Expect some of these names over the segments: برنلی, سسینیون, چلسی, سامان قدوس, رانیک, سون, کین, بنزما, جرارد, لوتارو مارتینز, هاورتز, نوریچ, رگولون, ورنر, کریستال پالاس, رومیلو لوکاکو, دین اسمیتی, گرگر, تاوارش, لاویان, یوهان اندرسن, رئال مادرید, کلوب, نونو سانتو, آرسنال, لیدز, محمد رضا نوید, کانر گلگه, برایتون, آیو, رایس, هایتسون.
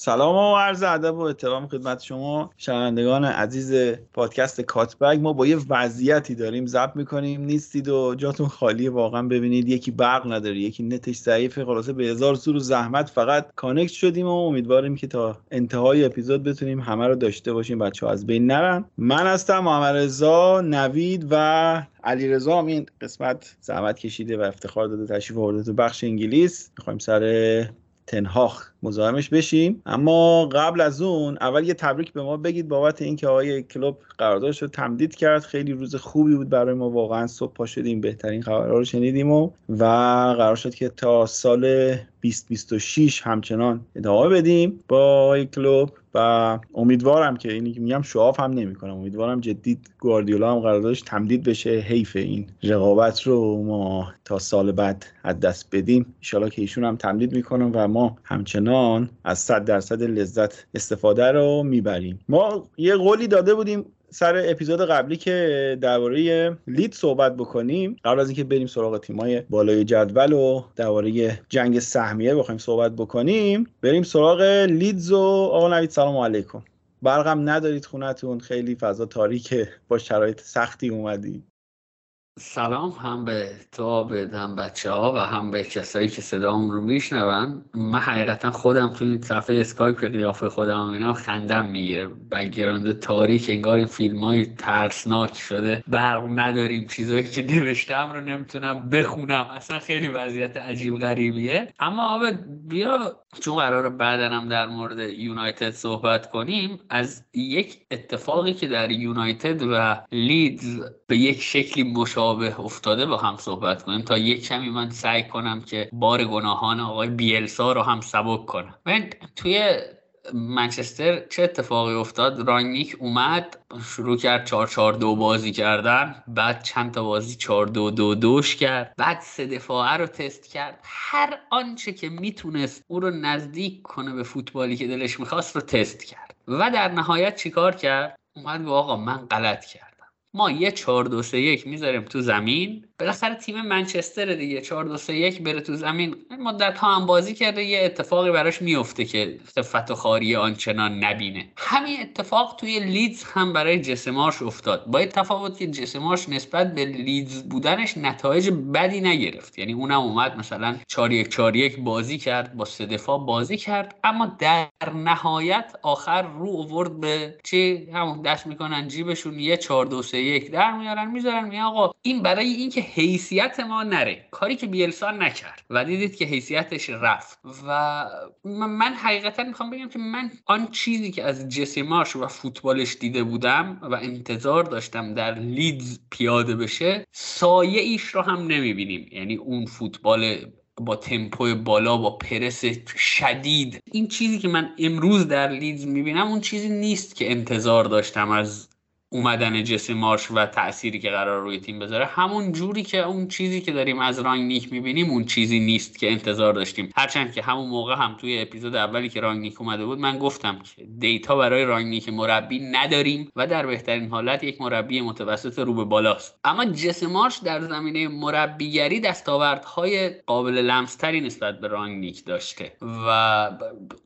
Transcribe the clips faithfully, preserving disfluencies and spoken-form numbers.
سلام و عرض ادب و احترام خدمت شما شنوندگان عزیز پادکست کاتبک. ما با یه وضعیتی داریم ضبط میکنیم، نیستید و جاتون خالیه واقعا. ببینید یکی برق نداره، یکی نتش ضعیفه، خلاصه به هزار سور و زحمت فقط کانکت شدیم و امیدواریم که تا انتهای اپیزود بتونیم همه رو داشته باشیم، بچه‌ها از بین نرن. من هستم محمد رضا نوید و علیرضا امین قسمت زحمت کشیده و افتخار داده تشریف آورده تو بخش انگلیس. می‌خوایم سر تنهاخ مزاحمش بشیم، اما قبل از اون اول یه تبریک به ما بگید بابت اینکه آقای کلوب قراردادش رو تمدید کرد. خیلی روز خوبی بود برای ما، واقعا صبح پا شدیم بهترین خبرها رو شنیدیم و, و قرار شد که تا سال بیست بیست و شش همچنان ادامه بدیم با آقای کلوب و امیدوارم که اینی که میگم شعاف هم نمی‌کنم، امیدوارم جدید گواردیولا هم قراردادش تمدید بشه. حیف این رقابت رو ما تا سال بعد از دست بدیم. ان شاءالله که ایشون هم تمدید می‌کنن و ما همچنان از صد درصد لذت استفاده رو میبریم. ما یه قولی داده بودیم سر اپیزود قبلی که درباره لید صحبت بکنیم، قبل از اینکه بریم سراغ تیمای بالای جدول و درباره جنگ سهمیه بخوایم صحبت بکنیم، بریم سراغ لیدز. و آقا نوید سلام علیکم. برقم ندارید خونتون، خیلی فضا تاریکه، با شرایط سختی اومدی. سلام هم به تو آبد، هم بچه ها و هم به کسایی که صدام رو میشنون. من حقیقتا خودم توی صفحه اسکایپ که قیافه خودم میبینم خندم میگیره. بک‌گراند تاریک، انگار این فیلمای ترسناک شده، برق نداریم، چیزایی که نوشتم رو نمیتونم بخونم، اصلا خیلی وضعیت عجیب غریبیه. اما آبد بیا، چون قراره بعداً هم در مورد یونایتد صحبت کنیم، از یک اتفاقی که در یونایتد و لیدز به یک شکلی مشابه افتاده با هم صحبت کنیم تا یک کمی من سعی کنم که بار گناهان آقای بیلسا رو هم سبک کنم. من توی منچستر چه اتفاقی افتاد؟ رانیک اومد شروع کرد چهار چهار دو بازی کردن، بعد چند تا بازی چهار دو دو دوش کرد، بعد سه دفاعه رو تست کرد، هر آنچه که میتونست او رو نزدیک کنه به فوتبالی که دلش میخواست رو تست کرد و در نهایت چیکار کرد؟ اومد گفت آقا من غلط کردم، ما یه چهار دو سه یک میذاریم تو زمین. بالاخره تیم منچستر دیگه چهار دو سه یک بره تو زمین، مدت ها هم بازی کرده، یه اتفاقی براش میفته که خفت و خاری آنچنان نبینه. همین اتفاق توی لیدز هم برای جسی مارش افتاد، با تفاوت که جسی مارش نسبت به لیدز بودنش نتایج بدی نگرفت، یعنی اونم اومد مثلا چهار یک چهار یک بازی کرد، با سه دفاع بازی کرد، اما در نهایت آخر رو آورد به چی، همون دست میکنن جیبشون یه چهار دو سه یک در میارن میذارن. میگه آقا این برای اینکه حیثیت ما نره، کاری که بیلسا نکرد و دیدید که حیثیتش رفت. و من حقیقتا میخوام بگم که من آن چیزی که از جسی مارش و فوتبالش دیده بودم و انتظار داشتم در لیدز پیاده بشه، سایه ایش رو هم نمیبینیم، یعنی اون فوتبال با تمپو بالا، با پرس شدید. این چیزی که من امروز در لیدز میبینم اون چیزی نیست که انتظار داشتم از اومدن جسی مارش و تأثیری که قرار روی تیم بذاره. همون جوری که اون چیزی که داریم از رانیک میبینیم اون چیزی نیست که انتظار داشتیم. هرچند که همون موقع هم توی اپیزود اولی که رانیک اومده بود من گفتم که دیتا برای رانیک مربی نداریم و در بهترین حالت یک مربی متوسط رو به بالاست. اما جسی مارش در زمینه مربیگری دستاوردهای قابل لمس‌تری نسبت به رانیک داشته و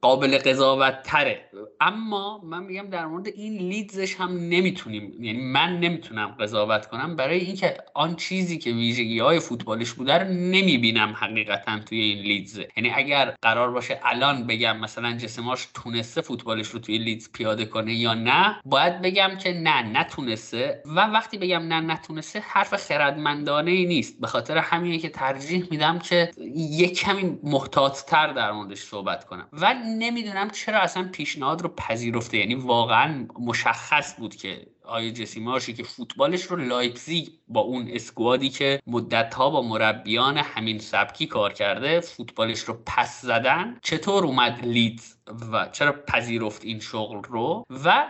قابل قضاوت‌تره. اما من میگم در مورد این لیدزش هم نمیتونه، یعنی من نمیتونم قضاوت کنم برای اینکه آن چیزی که ویژگی‌های فوتبالش بوده رو نمیبینم حقیقتا توی این لیدز. یعنی اگر قرار باشه الان بگم مثلا جسی مارش تونسته فوتبالش رو توی لیدز پیاده کنه یا نه، باید بگم که نه نتونسته. و وقتی بگم نه نتونسته حرف خردمندانه‌ای نیست، به خاطر همینه که ترجیح میدم که یک کمی محتاط‌تر در موردش صحبت کنم و نمیدونم چرا اصلا پیشنهاد رو پذیرفته. یعنی واقعا مشخص بود که آیو جسی مارشی که فوتبالش رو لایپزیگ با اون اسکوادی که مدت‌ها با مربیان همین سبکی کار کرده فوتبالش رو پس زدن، چطور اومد لیدز و چرا پذیرفت این شغل رو. و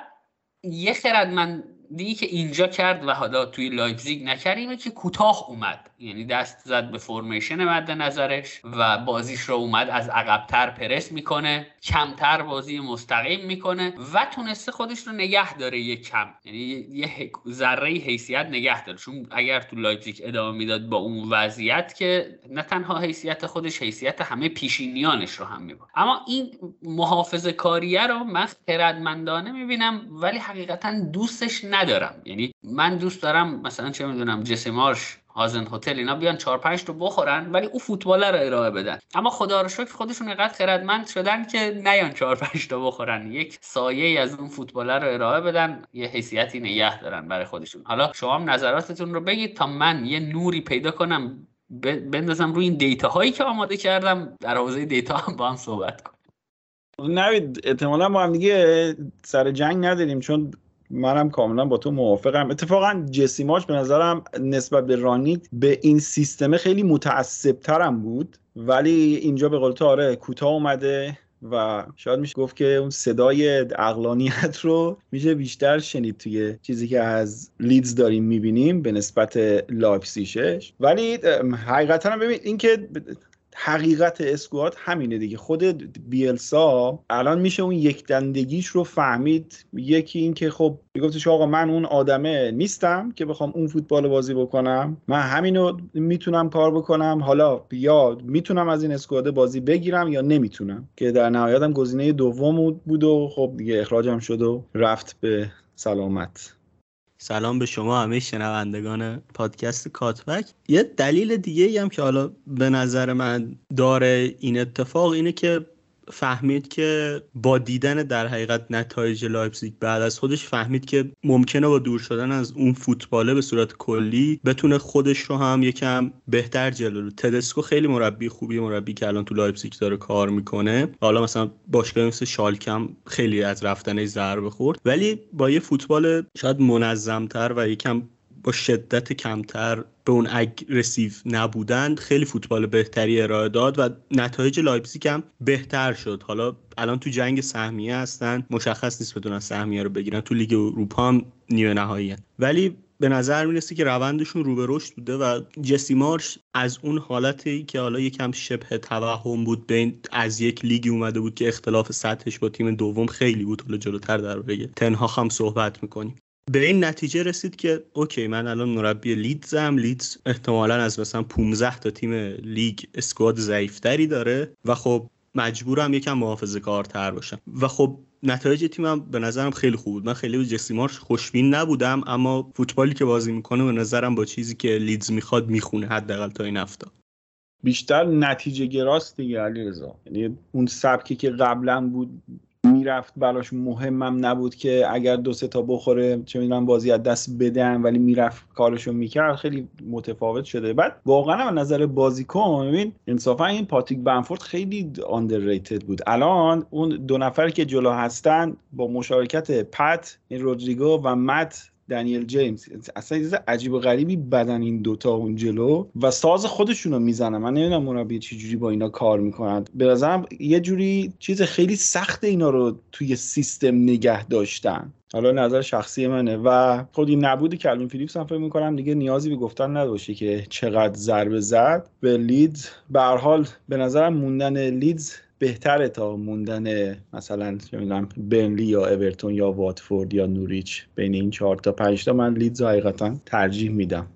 یه خردمند دیگه که اینجا کرد و حالا توی لایپزیگ نکریم که کوتاه اومد، یعنی دست زد به فرمیشن مد نظرش و بازیش رو اومد از عقب‌تر پرس میکنه، کمتر بازی مستقیم میکنه و تونسته خودش رو نگه داره یک کم، یعنی یه ذره حیثیت نگه داره، چون اگر تو لایپزیگ ادامه میداد با اون وضعیت که نه تنها حیثیت خودش، حیثیت همه پیشینیانش رو هم میبرد. اما این محافظه‌کاریه رو من خردمندانه میبینم ولی حقیقتا دوستش ندارم. یعنی من دوست دارم مثلا چه میدونم جسی مارش، هازن هتل اینا بیان چهار پنج تا بخورن ولی او فوتبال رو ارائه بدن. اما خدا رو شکر خودشون اینقدر خردمند شدن که نیان چهار پنج تا بخورن، یک سایه از اون فوتبال رو ارائه بدن، یه حیثیتی نگه دارن برای خودشون. حالا شما هم نظراتتون رو بگید تا من یه نوری پیدا کنم بندازم روی این دیتاهایی که آماده کردم، در حوزه دیتا هم با هم صحبت کنیم. نوید احتمالاً ما هم دیگه سر جنگ نداریم چون منم کاملا با تو موافقم. اتفاقا جسی مارش به نظرم نسبت به رانیک به این سیستم خیلی متعصب‌ترم بود، ولی اینجا به قول تو آره کوتاه اومده و شاید میشه گفت که اون صدای عقلانیت رو میشه بیشتر شنید توی چیزی که از لیدز داریم میبینیم به نسبت لایپزیگش. ولی حقیقتا ببین این که حقیقت اسکواد همینه دیگه، خود بیلسا الان میشه اون یک دندگیش رو فهمید. یکی این که خب میگفتش آقا من اون آدمه نیستم که بخوام اون فوتبال بازی بکنم، من همینو میتونم کار بکنم، حالا یا میتونم از این اسکواد بازی بگیرم یا نمیتونم، که در نهایت هم گزینه دوم بود و خب دیگه اخراجم شد و رفت به سلامت. سلام به شما همه شنوندگان پادکست کاتبک. یه دلیل دیگه‌ای هم که حالا به نظر من داره این اتفاق اینه که فهمید که با دیدن در حقیقت نتایج لایپزیگ بعد از خودش فهمید که ممکنه با دور شدن از اون فوتباله به صورت کلی بتونه خودش رو هم یکم بهتر جلو. تدسکو خیلی مربی خوبی، مربی که الان تو لایپزیگ داره کار میکنه، حالا مثلا باشگاهی مثل شالکم خیلی از رفتنش ضربه خورد، ولی با یه فوتبال شاید منظم‌تر و یکم با شدت کمتر به اون اگریسیو نبودن خیلی فوتبال بهتری ارائه داد و نتایج لایپزیگ هم بهتر شد. حالا الان تو جنگ سهمیه هستن، مشخص نیست بتونن سهمیه رو بگیرن، تو لیگ اروپا هم نیمه نهاییه، ولی به نظر میرسه که روندشون رو به رشد بوده و جسی مارش از اون حالتی که حالا یکم شبه توهم بود، بین از یک لیگی اومده بود که اختلاف سطحش با تیم دوم خیلی بود، حالا جلوتر درباره تنهاخ هم صحبت می‌کنیم، به این نتیجه رسید که اوکی من الان مربی لیدزم، لیدز احتمالاً از مثلا پانزده تا تیم لیگ اسکواد ضعیف‌تری داره و خب مجبورم یکم محافظه‌کارتر باشم و خب نتایج تیمم به نظرم خیلی خوب بود. من خیلی به جسی مارش خوشبین نبودم اما فوتبالی که بازی میکنه به نظرم با چیزی که لیدز میخواد میخونه، حداقل تا این هفته بیشتر نتیجه گراست دیگه علیرضا، یعنی اون سبکی که قبلا بود میرفت براش مهمم نبود که اگر دو سه تا بخوره چه میدونم بازی از دست بدن، ولی میرفت کارشو میکرد. خیلی متفاوت شده. بعد واقعا از نظر بازیکن ببین انصافا این پاتریک برندفورد خیلی آندرریتد بود. الان اون دو نفر که جلو هستن با مشارکت پت رودریگو و مت دانیل جیمز اصلا چیز عجیب و غریبی بدن این دوتا اون جلو و ساز خودشونو میزنن. من نمیدونم مربی چه جوری با اینا کار میکنن، به نظرم یه جوری چیز خیلی سخت اینا رو توی سیستم نگه داشتن. حالا نظر شخصی منه و خود این نبودی که الان فیلیپس هم فکر می‌کنم دیگه نیازی به گفتن نداشته که چقدر ضربه زد به لیدز. به هر حال به نظرم موندن لیدز بهتره تا موندن مثلا چه می‌دونم بنلی یا اورتون یا واتفورد یا نوریچ. بین این چهار تا پنج تا من لیدز رو حقیقتا ترجیح میدم.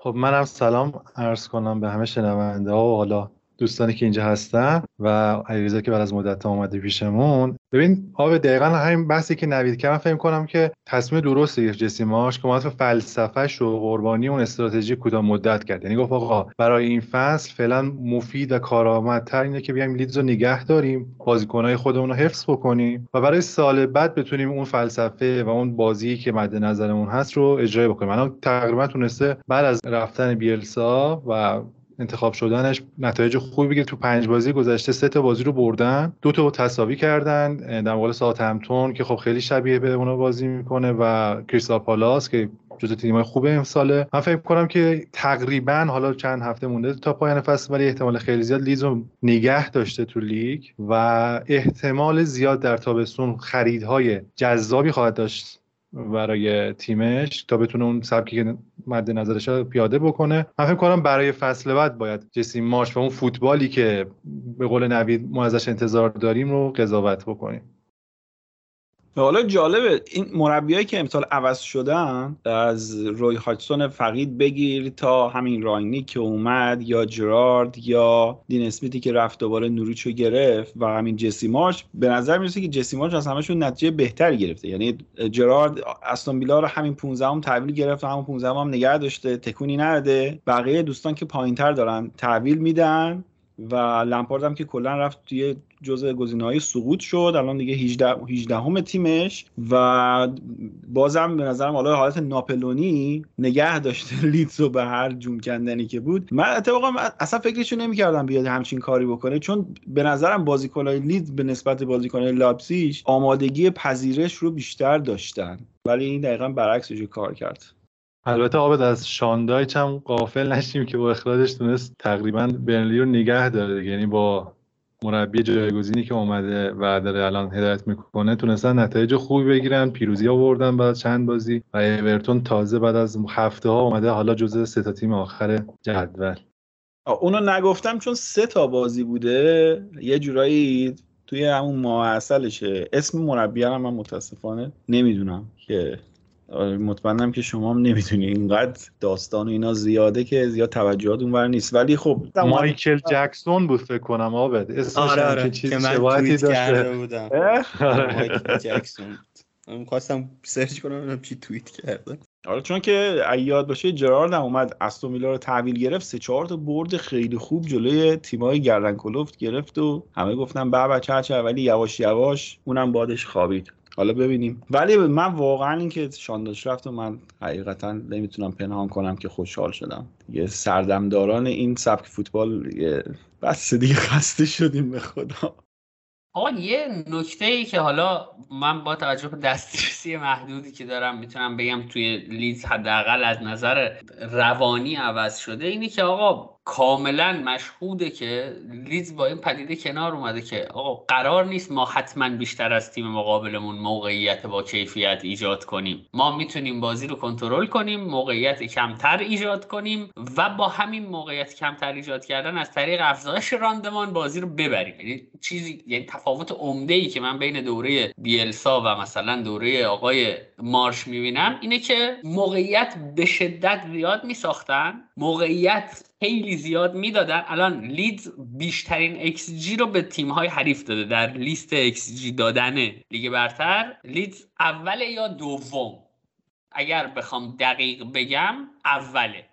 خب منم سلام عرض کنم به همه شنونده‌ها و حالا دوستانی که اینجا هستن و علیرضا که بعد از مدت‌ها اومده پیشمون. ببین آب دقیقاً همین بحثی که نوید کردم، فکر می‌کنم که تصمیم درست گرفت جسی مارش که متأسف فلسفه‌ش رو قربانی اون استراتژی کوتاه مدت کرد. یعنی گفت آقا برای این فصل فعلا مفید و کارآمدتر اینه که بیایم لیدز رو نگه داریم، بازیکن‌های خودمون رو حفظ بکنیم و برای سال بعد بتونیم اون فلسفه و اون بازی که مد نظرمون هست رو اجرا بکنیم. الان تقریباً تونسته بعد از رفتن بیلسا و انتخاب شدنش نتایج خوبی بگیره. تو پنج بازی گذشته سه تا بازی رو بردن، دو تا تساوی کردن در مقابل ساوثهمپتون که خب خیلی شبیه به اونها بازی میکنه و کریستال پالاس که جزو تیمای خوبه امساله. من فکر می‌کنم که تقریباً حالا چند هفته مونده تا پایان فصل ولی احتمال خیلی زیاد لیدز رو نگه داشته تو لیگ و احتمال زیاد در تابستون خریدهای جذابی خواهد داشت برای تیمش تا بتونه اون سبکی که مد نظرش رو پیاده بکنه. من فکر کنم برای فصل بعد باید جسی مارش و اون فوتبالی که به قول نوید ما ازش انتظار داریم رو قضاوت بکنیم. حالا جالبه این مربیایی که امسال عوض شدن، از روی هاچسون فقید بگیر تا همین رانیک که اومد، یا جرارد، یا دین اسمیتی که رفت دوباره نوریچو گرفت، و همین جسی مارش، به نظر میرسه که جسی مارش از همه‌شون نتیجه بهتری گرفته. یعنی جرارد استون ویلا رو همین پانزدهم تحویل گرفت، همون پانزدهم هم نگه داشته، تکونی نرده. بقیه دوستان که پایین‌تر دارن تحویل میدن و لامپارد هم که کلا رفت توی جزء گزینه‌های سقوط شد، الان دیگه هجدهم تیمش و بازم به نظرم حالا حالت ناپلونی نگه داشته لیدزو به هر جون کندنی که بود. من اتفاقا اصلا فکرشو نمی‌کردم بیاد همچین کاری بکنه، چون به نظرم بازیکن‌های لیدز به نسبت بازیکن‌های لایپزیگ آمادگی پذیرش رو بیشتر داشتن، ولی این دقیقاً برعکسش کار کرد. البته عابد از شاندایچ هم غافل نشیم که با اخراجش تونست تقریبا برنلی رو نگه داره، یعنی با مربی جایگزینی که اومده و داره الان هدایت میکنه تونستن نتایج خوبی بگیرن، پیروزی آوردن بعد چند بازی و اورتون تازه بعد از هفته ها اومده حالا جزو سه تا تیم آخر جدول. اونو نگفتم چون سه تا بازی بوده، یه جورایی توی همون ماه عسلشه. اسم مربی هم من متاسفانه نمیدونم که مطمئنم که شما هم نمیدونی، اینقدر داستان و اینا زیاده که زیاد توجهات اونور نیست. ولی خب مایکل جکسون بود فکر کنم آبد اسمش، آره آره. که من توییت کرده بودم مایکل جکسون، من خواستم سرچ کنم ببینم چی توییت کرده. آره چون که یاد باشه جرارد اومد استون ویلا رو تحویل گرفت، سه چهار تا برد خیلی خوب جلوی تیمای گردن کلفت گرفت و همه گفتن به به چه چه، ولی یواش یواش اونم بادش خوابید. حالا ببینیم. ولی من واقعا این که شانداش رفت و من حقیقتا نمیتونم پنهان کنم که خوشحال شدم. یه سردمداران این سبک فوتبال بس دیگه، خسته شدیم به خدا. آقا یه نکته‌ای که حالا من با توجه به دسترسی محدودی که دارم میتونم بگم توی لیدز حداقل از نظر روانی عوض شده، اینه که آقا کاملا مشهوده که لیدز با این پدیده کنار اومده که آقا قرار نیست ما حتما بیشتر از تیم مقابلمون موقعیت با کیفیت ایجاد کنیم، ما میتونیم بازی رو کنترل کنیم، موقعیت کمتر ایجاد کنیم و با همین موقعیت کمتر ایجاد کردن از طریق افزایش راندمان بازی رو ببریم. یعنی چیزی، یعنی تفاوت عمده‌ای که من بین دوره بیلسا و مثلا دوره آقای مارش میبینم اینه که موقعیت به شدت زیاد میساختن، موقعیت خیلی زیاد میدادن. الان لیدز بیشترین ایکس جی رو به تیم‌های حریف داده در لیست ایکس جی دادن لیگ برتر. لیدز اوله یا دوم؟ اگر بخوام دقیق بگم اوله،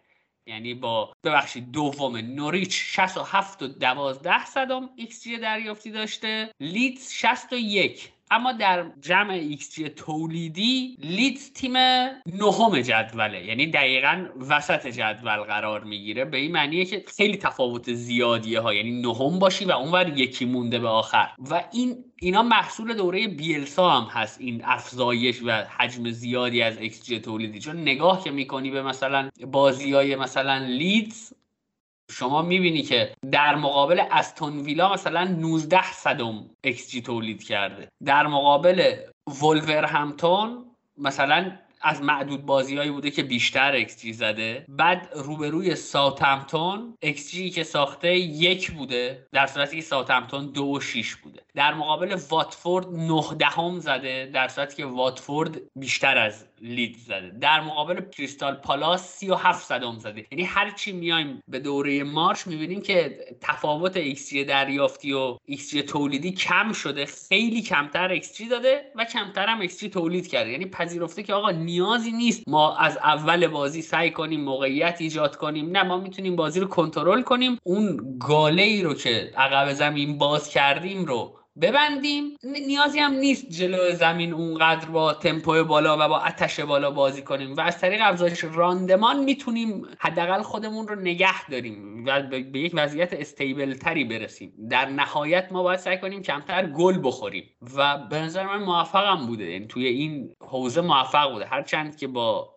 یعنی با ببخشید دوم. نوریچ شصت و هفت و دوازده صدم ایکس جی دریافتی داشته، لیدز شصت و یک. اما در جمع ایکس جی تولیدی لیدز تیم نهم جدوله، یعنی دقیقاً وسط جدول قرار میگیره. به این معنیه که خیلی تفاوت زیادیه ها، یعنی نهم باشی و اونور یکی مونده به آخر. و این اینا محصول دوره بیلسا هم هست، این افزایش و حجم زیادی از ایکس جی تولیدی. چون نگاه که میکنی به مثلا بازیای مثلا لیدز، شما میبینی که در مقابل استون ویلا مثلا نوزده صدم ایکس جی تولید کرده، در مقابل وولورهمپتون مثلا از معدود بازیایی بوده که بیشتر ایکس جی زده، بعد روبروی ساوثهمپتون ایکس جی که ساخته یک بوده در صورتی که ساوثهمپتون دو و شیش بوده، در مقابل واتفورد نهدهم زده در صورتی که واتفورد بیشتر از لیدز زده، در مقابل کریستال پالاس سی و هفت صدم زده. یعنی هر چی میایم به دوره مارش میبینیم که تفاوت ایکس جی دریافتی و ایکس جی تولیدی کم شده، خیلی کمتر ایکس جی داده و کمتر هم ایکس جی تولید کرده. یعنی پذیرفته که آقا نیازی نیست ما از اول بازی سعی کنیم موقعیت ایجاد کنیم، نه ما میتونیم بازی رو کنترل کنیم، اون گاله ای رو که عقب زمین باز کردیم رو ببندیم، نیازی هم نیست جلو زمین اونقدر با تمپو بالا و با آتش بالا بازی کنیم و از طریق افزایش راندمان میتونیم حداقل خودمون رو نگه داریم و به یک وضعیت استیبل تری برسیم. در نهایت ما باید سعی کنیم کمتر گل بخوریم و به نظر من موفقم بوده، یعنی توی این حوزه موفق بوده، هرچند که با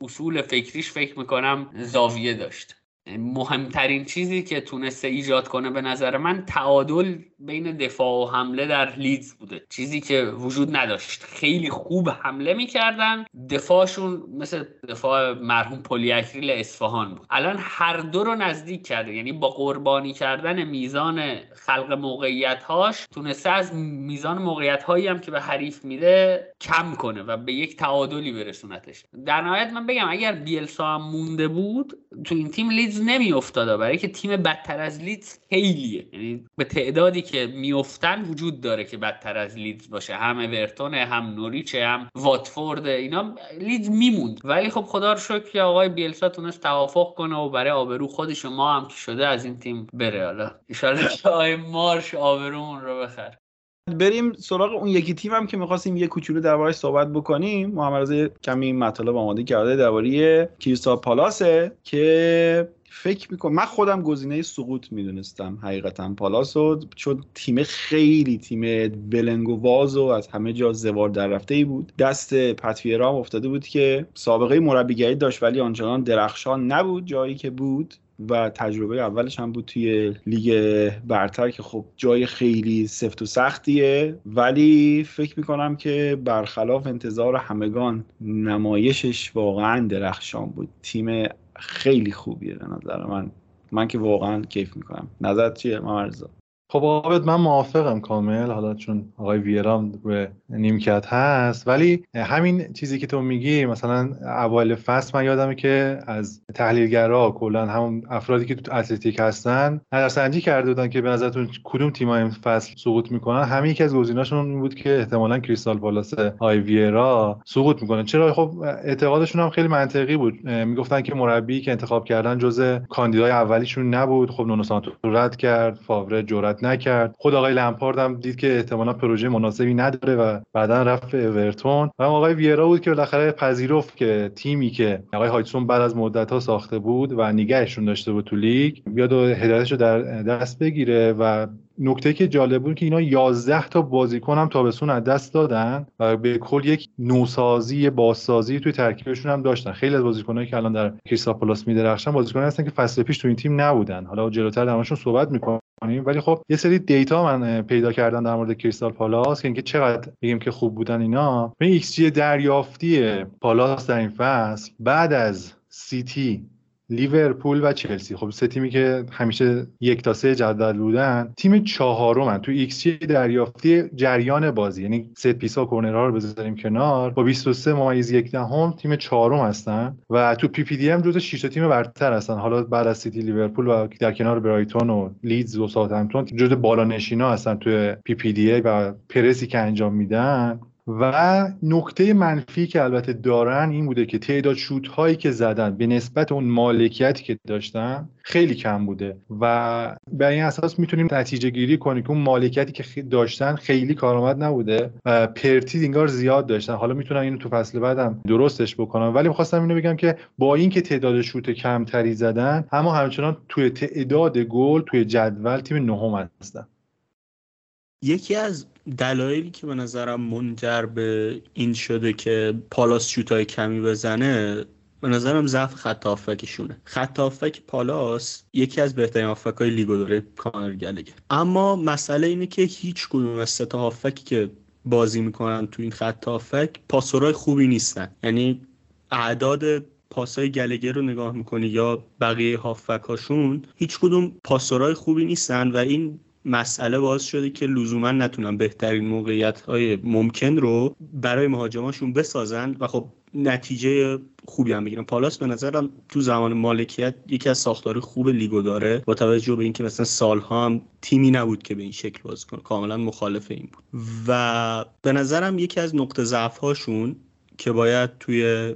اصول فکریش فکر میکنم زاویه داشت. مهمترین چیزی که تونسته ایجاد کنه به نظر من تعادل بین دفاع و حمله در لیدز بوده، چیزی که وجود نداشت. خیلی خوب حمله میکردن، دفاعشون مثل دفاع مرحوم پلی‌اکریل اصفهان بود. الان هر دو رو نزدیک کرده، یعنی با قربانی کردن میزان خلق موقعیت‌هاش تونسته از میزان موقعیت‌هایی هم که به حریف میده کم کنه و به یک تعادلی برسونتش. در نهایت من بگم اگر بیلسا هم مونده بود تو این تیم لیدز نمی افتاده، برای که تیم بدتر از لیدز خیلیه، یعنی به تعدادی که می افتن وجود داره که بدتر از لیدز باشه، هم اورتون هم نوریچ هم واتفورد، اینا لیدز میموند. ولی خب خدا رو شکر که آقای بیلسا تونست توافق کنه و برای آبرو خودش و ما هم که شده از این تیم بره. حالا ان شاءالله که آقای مارش آبرومون رو بخره. بریم سراغ اون یکی تیم هم که می‌خواستیم یه کوچولو درباره‌اش صحبت بکنیم. محمد رضا کمی مطالب آماده کرده درباره کریستال پالاس که فکر میکنم من خودم گزینه سقوط میدونستم حقیقتا پالاسو، چون تیم خیلی تیم بلنگ و واز و از همه جا زوار در رفته‌ای بود. دست پاتریک ویرا افتاده بود که سابقه مربیگری داشت ولی آنچنان درخشان نبود جایی که بود و تجربه اولش هم بود توی لیگ برتر که خب جای خیلی سفت و سختیه، ولی فکر میکنم که برخلاف انتظار همگان نمایشش واقعا درخشان بود. تیم خیلی خوبیه به نظر من، من که واقعا کیف میکنم. نظرت چیه محمد رضا؟ خب آبت من موافقم کامل، حالا چون آقای ویرام روی نیمکت هست. ولی همین چیزی که تو میگی، مثلا اوایل فصل من یادمه که از تحلیلگرها کلا همون افرادی که تو اتلتیک هستن نظرسنجی کرده بودن که به نظرتون کدوم تیم‌ها این فصل سقوط میکنن. همین یکی از گزینه‌هاشون این بود که احتمالاً کریستال پالاس آقای ویرا سقوط میکنه. چرا؟ خب اعتقادشون هم خیلی منطقی بود، میگفتن که مربی که انتخاب کردن جزء کاندیدای اولیشون نبود. خب نونو سانتو رد کرد، فاوره جرأت نکرد، خود آقای لامپارد هم دید که احتمالاً پروژه مناسبی نداره و بعداً رفت اورتون. و آقای ویرا بود که بالاخره پذیرفت که تیمی که آقای هایتسون بعد از مدت‌ها ساخته بود و نگهشون داشته بود تو لیگ بیاد و هدایتشو در دست بگیره. و نکته که جالب بود که اینا یازده تا بازیکن هم تابستون از دست دادن و به کل یک نوسازی بازسازی توی ترکیبشون هم داشتن. خیلی از بازیکنایی که الان در کریستال پالاس می‌درخشن بازیکنایی هستن که فصل پیش تو این تیم نبودن. حالا جلوتر درماشون صحبت می‌کنم، ولی خب یه سری دیتا من پیدا کردم در مورد کریستال پالاس که اینکه چقدر بگیم که خوب بودن اینا. این ایکس جی دریافتی پالاس در این فصل بعد از سیتی، لیورپول و چلسی، خب سه تیمی که همیشه یک تا سه جدول بودن، تیم چهارمن تو ایکس جی دریافتی جریان بازی، یعنی ست پیسا و کرنرها رو بذاریم کنار، با بیست و سه ممیز یک دهم تیم چهارم هستن و تو پی پی دی هم جزو شش تا تیم برتر هستن. حالا بعد از سیتی، لیورپول و در کنار برایتون و لیدز و ساوثهمپتون جزو بالانشینا هستن تو پی پی دی و پرسی که انجام میدن. و نکته منفی که البته دارن این بوده که تعداد شوت هایی که زدن به نسبت اون مالکیتی که داشتن خیلی کم بوده و به این اساس میتونیم نتیجه گیری کنیم که اون مالکیتی که داشتن خیلی کارآمد نبوده و پرتی انگار زیاد داشتن. حالا میتونن اینو تو فصل بعدم درستش بکنن، ولی می‌خواستم اینو بگم که با اینکه تعداد شوت کمتری زدن اما همچنان توی تعداد گل توی جدول تیم نهم هستن. یکی از دلایلی که به نظرم منجر به این شده که پالاس شوتای کمی بزنه به نظرم ضعف خط هافکشونه. خط هافک پالاس یکی از بهترین هافک‌های لیگ دوره کانر گلگه، اما مسئله اینه که هیچ کدوم از سه تا هافکی که بازی میکنن تو این خط هافک پاسورای خوبی نیستن. یعنی اعداد پاسای گلگر رو نگاه میکنی یا بقیه هافک‌هاشون، هیچ کدوم پاسورای خوبی نیستن و این مسئله باعث شده که لزوما نتونن بهترین موقعیت‌های ممکن رو برای مهاجماشون بسازن و خب نتیجه خوبی هم بگیرن. پالاس به نظرم تو زمان مالکیت یکی از ساختار خوب لیگو داره، با توجه به اینکه مثلا سالها هم تیمی نبود که به این شکل بازی کنه، کاملا مخالف این بود و به نظرم یکی از نقطه ضعف‌هاشون که باید توی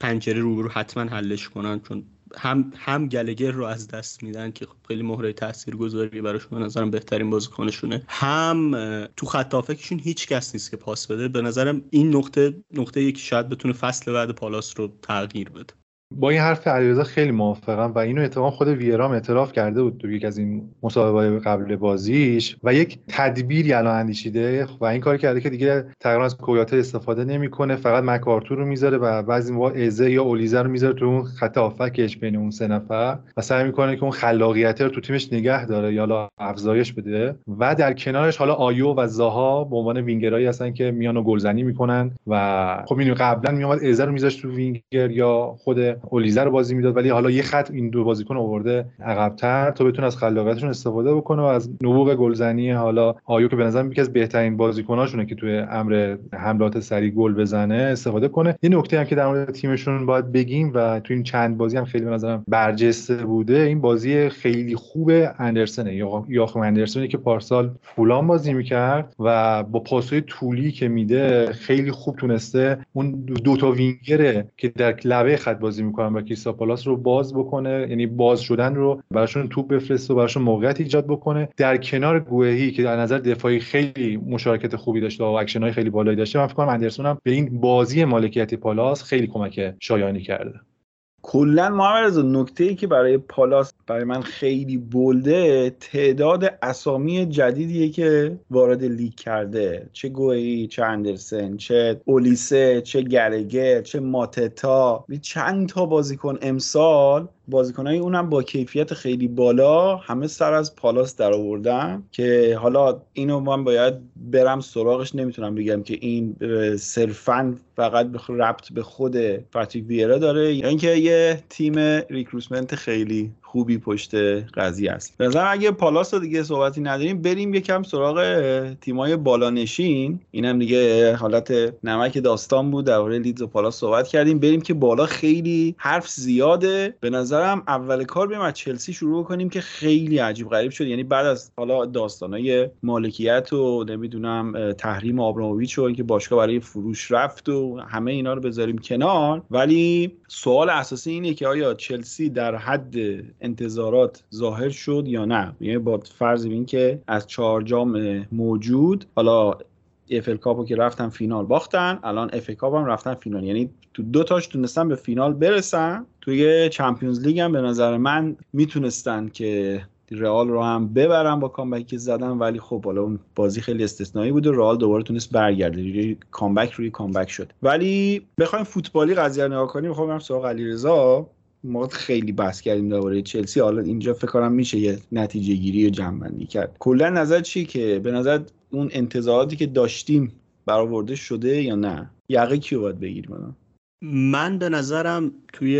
پنجره روبرو حتما حلش کنن، چون هم هم گلگر رو از دست میدن که خیلی مهره تاثیرگذاری براشون به نظرم بهترین بازیکنشونه، هم تو خط هافکشون هیچ کس نیست که پاس بده. به نظرم این نقطه نقطه‌ای که شاید بتونه فصل بعد پالاس رو تغییر بده. با این حرف علیرضا خیلی موافقم و اینو اتفاقا خود ویرام اعتراف کرده بود تو یک از این مصاحبه‌های قبل بازیش و یک تدبیری الان اندیشیده و این کاری کرده که دیگه تقریبا از کویاته استفاده نمی‌کنه، فقط مکارتور رو میذاره و بعضی موقع ایزه یا اولیزه رو میذاره تو اون خط هافکش بین اون سه نفر و سعی می‌کنه که اون خلاقیت رو تو تیمش نگه داره یا افزایش بده و در کنارش حالا آیو و زاها به عنوان وینگرایی هستن که میانو گلزنی می‌کنن و خب می‌بینیم قبلا میومد ایزه رو می‌ذاشت تو وینگر یا خود اولیزه رو بازی میداد، ولی حالا یه خط این دو بازیکن آورده عقب‌تر تا بتونه از خلاقیتشون استفاده بکنه و از نبوغ گلزنی حالا آیو که به نظرم یکی از بهترین بازیکناشونه که توی امر حملات سریع گل بزنه استفاده کنه. یه نکته هم که در مورد تیمشون باید بگیم و تو این چند بازی هم خیلی به نظرم برجسته بوده، این بازی خیلی خوب اندرسنه یا یوهان اندرسنی که پارسال فولان بازی میکرد و با پاس‌های طولی که میده خیلی خوب تونسته اون دو تا وینگر که در لبه خط بازی می‌کنن با کریستال پالاس رو باز بکنه، یعنی باز شدن رو براشون توپ بفرسته و براشون موقعیت ایجاد بکنه. در کنار گوهی که در نظر دفاعی خیلی مشارکت خوبی داشته و اکشن‌های خیلی بالایی داشته، من فکر کنم اندرسون هم به این بازی مالکیت پالاس خیلی کمک شایانی کرده. کلا محمد رضا نکته‌ای که برای پالاس برای من خیلی بولده تعداد اسامی جدیدیه که وارد لیگ کرده، چه گوهی، چه اندرسن، چه اولیسه، چه گرگر، چه ماتتا، چند تا بازیکن امسال بازیکنای اونم با کیفیت خیلی بالا همه سر از پالاس در آوردن که حالا اینو من باید برم سراغش، نمیتونم بگم که این صرفاً فقط به ربط به خود پاتریک ویرا داره یا یعنی اینکه یه تیم ریکروتمنت خیلی خوبی پشت قضیه است. به نظر اگه پالاس رو دیگه صحبتی نداریم بریم یکم سراغ تیمای بالانشین. اینم دیگه حالت نمک داستان بود، درباره لیدز و پالاس صحبت کردیم، بریم که بالا خیلی حرف زیاده. به نظرم اول کار بریم از چلسی شروع کنیم که خیلی عجیب غریب شد، یعنی بعد از حالا داستانای مالکیت و نمیدونم تحریم آبراموویچ و اینکه باشگاه برای فروش رفت و همه اینا رو بذاریم کنار، ولی سوال اساسی اینه که آیا چلسی در حد انتظارات ظاهر شد یا نه؟ یعنی با فرض این که از چهار جام موجود، حالا اف ال کاپو که رفتن فینال باختن، الان اف ای کاپ هم رفتن فینال، یعنی تو دو تاش تونستن به فینال برسن. توی چمپیونز لیگ هم به نظر من میتونستن که رئال رو هم ببرن با کامبکی که زدن، ولی خب حالا اون بازی خیلی استثنایی بود و رئال دوباره تونست برگرده، یه کامبک روی کامبک شد. ولی بخوایم فوتبالی قضیه رو نگاه کنیم، می‌خوام برم سراغ علیرضا. ما خیلی بحث کردیم درباره چلسی، حالا اینجا فکر کنم میشه یه نتیجه گیری و جمع‌بندی کرد. کلا نظر چی که به نظر اون انتظاراتی که داشتیم برآورده شده یا نه؟ یقه کیو باید بگیریم؟ من به نظرم توی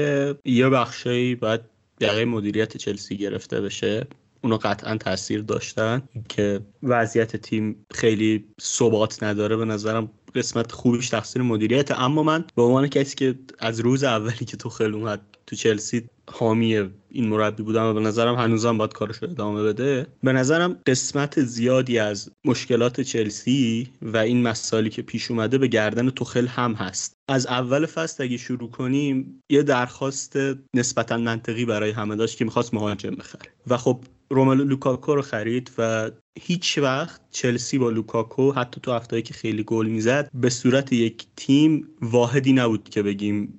یه بخشی باید یقه مدیریت چلسی گرفته بشه، اونا قطعا تاثیر داشتن که وضعیت تیم خیلی ثبات نداره. به نظرم قسمت خوبیش تقصیر مدیریت، اما من به عنوان کسی که از روز اولی که توخل اومد تو چلسی حامی این مربی بودم و به نظرم هنوزم باید کارش رو ادامه بده، به نظرم قسمت زیادی از مشکلات چلسی و این مسائلی که پیش اومده به گردن توخل هم هست. از اول فصل اگه شروع کنیم، یه درخواست نسبتا منطقی برای همه داشت که می‌خواست مهاجم بخره و خب رومیلو لوکاکو رو خرید و هیچ وقت چلسی با لوکاکو حتی تو هفته‌ای که خیلی گل میزد به صورت یک تیم واحدی نبود که بگیم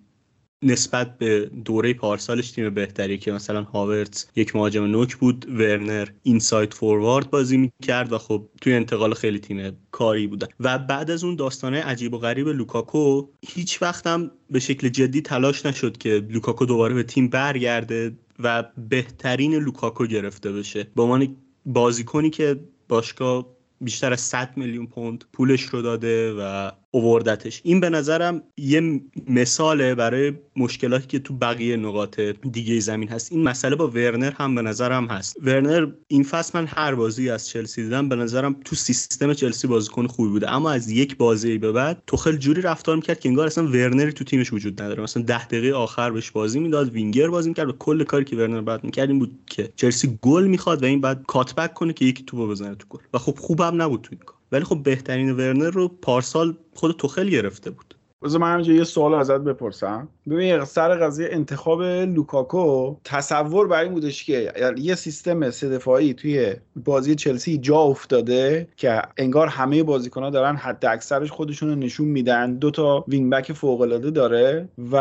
نسبت به دوره پارسالش تیم بهتری، که مثلا هاورتز یک مهاجم نوک بود، ورنر اینساید فوروارد بازی میکرد و خب توی انتقال خیلی تیم کاری بودن و بعد از اون داستانه عجیب و غریب لوکاکو هیچ وقت هم به شکل جدی تلاش نشد که لوکاکو دوباره به تیم برگرده و بهترین لوکاکو گرفته بشه به عنوان بازیکنی که باشگاه بیشتر از صد میلیون پوند پولش رو داده و اووردتش. این به نظرم یه مثاله برای مشکلاتی که تو بقیه نقاط دیگه زمین هست. این مسئله با ورنر هم به نظرم هست. ورنر این فصل من هر بازی از چلسی دیدم به نظرم تو سیستم چلسی بازیکن خوبی بوده، اما از یک بازی به بعد توخل جوری رفتار میکرد که انگار اصلا ورنری تو تیمش وجود نداره. مثلا ده دقیقه آخر بهش بازی میداد، وینگر بازی میکرد و کل کاری که ورنر بعد میکرد این بود که چلسی گل میخواد و این بعد کات بک کنه که یکی توپو بزنه تو گل و خب خوبم نبود تو این کار. ولی خب بهترین ورنر رو پارسال خود توخل گرفته بود بذار من همینجا یه سوال ازت بپرسم. ببین سر قضیه انتخاب لوکاکو، تصور برای این بودش که یه سیستم سه دفاعی توی بازی چلسی جا افتاده که انگار همه بازیکن‌ها دارن حد اکثرش خودشون رو نشون میدن، دو تا وینگ بک فوق‌العاده داره و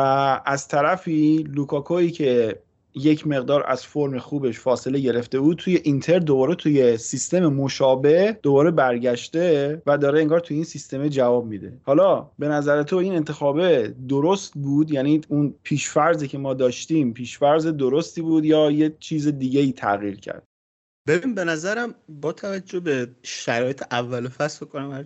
از طرفی لوکاکویی که یک مقدار از فرم خوبش فاصله گرفته بود توی اینتر دوباره توی سیستم مشابه دوباره برگشته و داره انگار توی این سیستم جواب میده. حالا به نظر تو این انتخابه درست بود؟ یعنی اون پیشفرضی که ما داشتیم پیشفرض درستی بود یا یه چیز دیگه ای تغییر کرد؟ ببین به نظرم با توجه به شرایط اول فصل کنم هر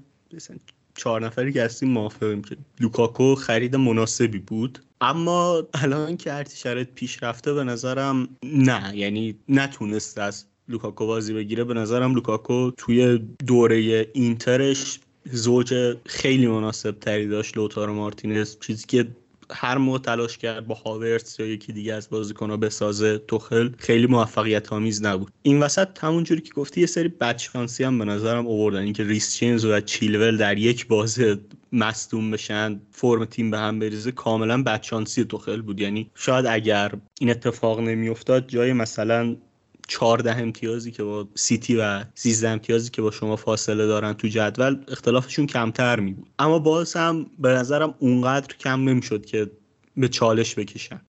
چهار نفری که هستیم موافقیم که لوکاکو خرید مناسبی بود، اما الان که هر شرایط پیش رفته به نظرم نه، یعنی نتونسته از لوکاکو بازی بگیره. به نظرم لوکاکو توی دوره اینترش زوج خیلی مناسب تری داشت، لوتارو مارتینز، چیزی که هر موقع تلاش کرد با هاورتز یا یکی دیگه از بازیکن‌ها بسازه توخل خیلی موفقیت آمیز نبود. این وسط همونجوری که گفتی یه سری بدشانسی هم به نظرم آوردن، اینکه ریس چینز و چیلول در یک بازی مصدوم بشن، فرم تیم به هم بریزه، کاملا بدشانسی توخل بود. یعنی شاید اگر این اتفاق نمی‌افتاد جای مثلا چهارده امتیازی که با سیتی و سیزده امتیازی که با شما فاصله دارن تو جدول اختلافشون کمتر می بود، اما باز هم به نظرم اونقدر کم نمیشد که به چالش بکشن.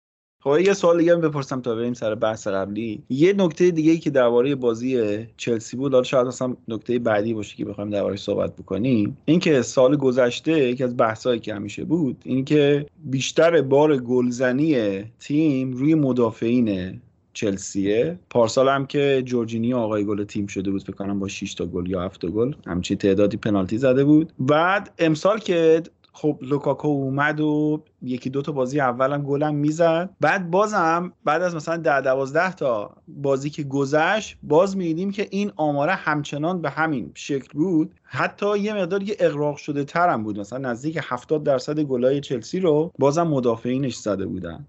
خب یه سوال دیگه هم بپرسم تا بریم سر بحث قبلی. یه نکته دیگه ای که درباره بازی چلسی بود، حالا شاید اصلا نکته بعدی باشه که بخوایم درباره‌اش صحبت بکنیم، این که سال گذشته یکی از بحثایی که همیشه بود این که بیشتر بار گلزنی تیم روی مدافعین چلسیه. پارسال هم که جورجینیو آقای گل تیم شده بود، فکر کنم با شش تا گل یا هفت تا گل همچین تعدادی پنالتی زده بود. بعد امسال که خب لوکاکو اومد و یکی دو تا بازی اولم گلم میزد، بعد بازم بعد از مثلا ده دوازده تا بازی که گذشت باز می‌دیدیم که این آماره همچنان به همین شکل بود، حتی یه مقدار یه اغراق شده تر هم بود، مثلا نزدیک هفتاد درصد گلای چلسی رو بازم مدافعینش زده بودن.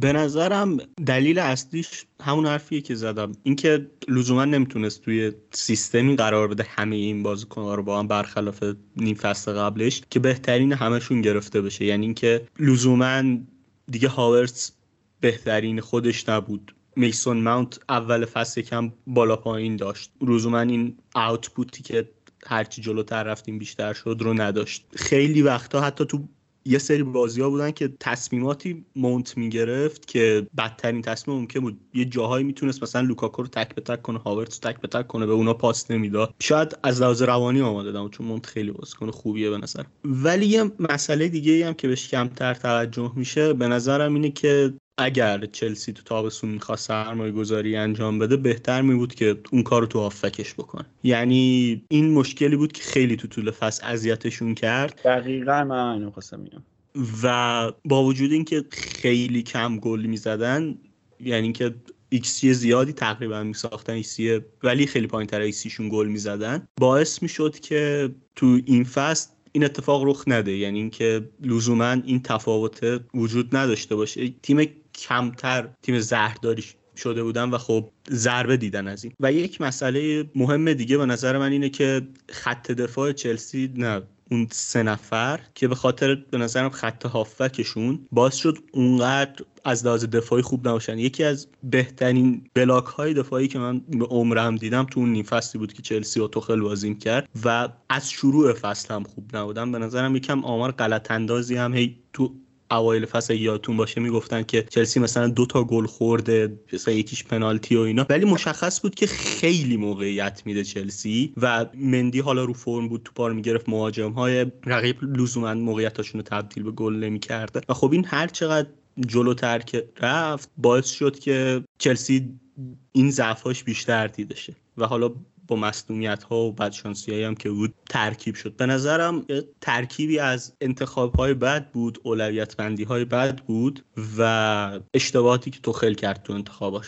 به نظرم دلیل اصلیش همون حرفیه که زدم، اینکه لزوما نمیتونست توی سیستمی قرار بده همه این بازیکن‌ها رو با هم، برخلاف نیم فصل قبلش که بهترین همشون گرفته بشه. یعنی اینکه لزوما دیگه هاورتز بهترین خودش نبود، میسون ماونت اول فصل کم بالا پایین داشت، لزوما این آوتپوتی که هرچی جلوتر رفتیم بیشتر شد رو نداشت. خیلی وقتا حتی تو یه سری بازی‌ها بودن که تصمیماتی مونت می‌گرفت که بدترین تصمیم ممکن بود. یه جاهایی میتونست مثلا لوکاکو رو تک به تک کنه، هاورتز تک به تک کنه، به اونا پاس نمیداد. شاید از لحاظ روانی آماده دادم چون مونت خیلی بازیکن خوبیه به نظر. ولی یه مسئله دیگه‌ای هم که بهش کمتر توجه میشه به نظرم اینه که اگر چلسی تو تابستون می‌خواست سرمایه‌گذاری انجام بده بهتر می‌بود که اون کارو تو هافکش بکنه. یعنی این مشکلی بود که خیلی تو طول فصل اذیتشون کرد. دقیقاً من اینو خواستم بگم. و با وجود اینکه خیلی کم گل می‌زدن، یعنی اینکه ایکس جی زیادی تقریبا می‌ساختن، ایکس جی ولی خیلی پایین‌تر ایکس جیشون گل می‌زدن، باعث می‌شد که تو این فصل این اتفاق رخ نده. یعنی اینکه لزوماً این تفاوت وجود نداشته باشه. تیم کمتر تیم زهرداری شده بودن و خب ضربه دیدن از این. و یک مسئله مهم دیگه به نظر من اینه که خط دفاع چلسی، نه اون سه نفر که به خاطر به نظرم خط هافبکشون باعث شد اونقدر از لحاظ دفاعی خوب نباشن. یکی از بهترین بلاک های دفاعی که من به عمرم دیدم تو اون نیم فصلی بود که چلسی و توخل بازی کرد و از شروع فصل هم خوب نبودن. به نظرم یکم آمار غلط اندازی هم هی تو اوایل فصل یادتون باشه میگفتن که چلسی مثلا دو تا گل خورده، مثلا یکیش پنالتی و اینا، ولی مشخص بود که خیلی موقعیت میده چلسی و مندی حالا رو فرم بود، تو پار میگرفت، مهاجم‌های رقیب لزوما موقعیتاشون رو تبدیل به گل نمی‌کردن و خب این هر چقدر جلوتر که رفت باعث شد که چلسی این ضعفاش بیشتر دیده شه و حالا با مصدومیت‌ها و بدشانسی‌هایی هم که بود ترکیب شد. به نظرم ترکیبی از انتخاب‌های بد بود، اولویت‌بندی‌های بد بود و اشتباهاتی که توخل کرد تو انتخاباش.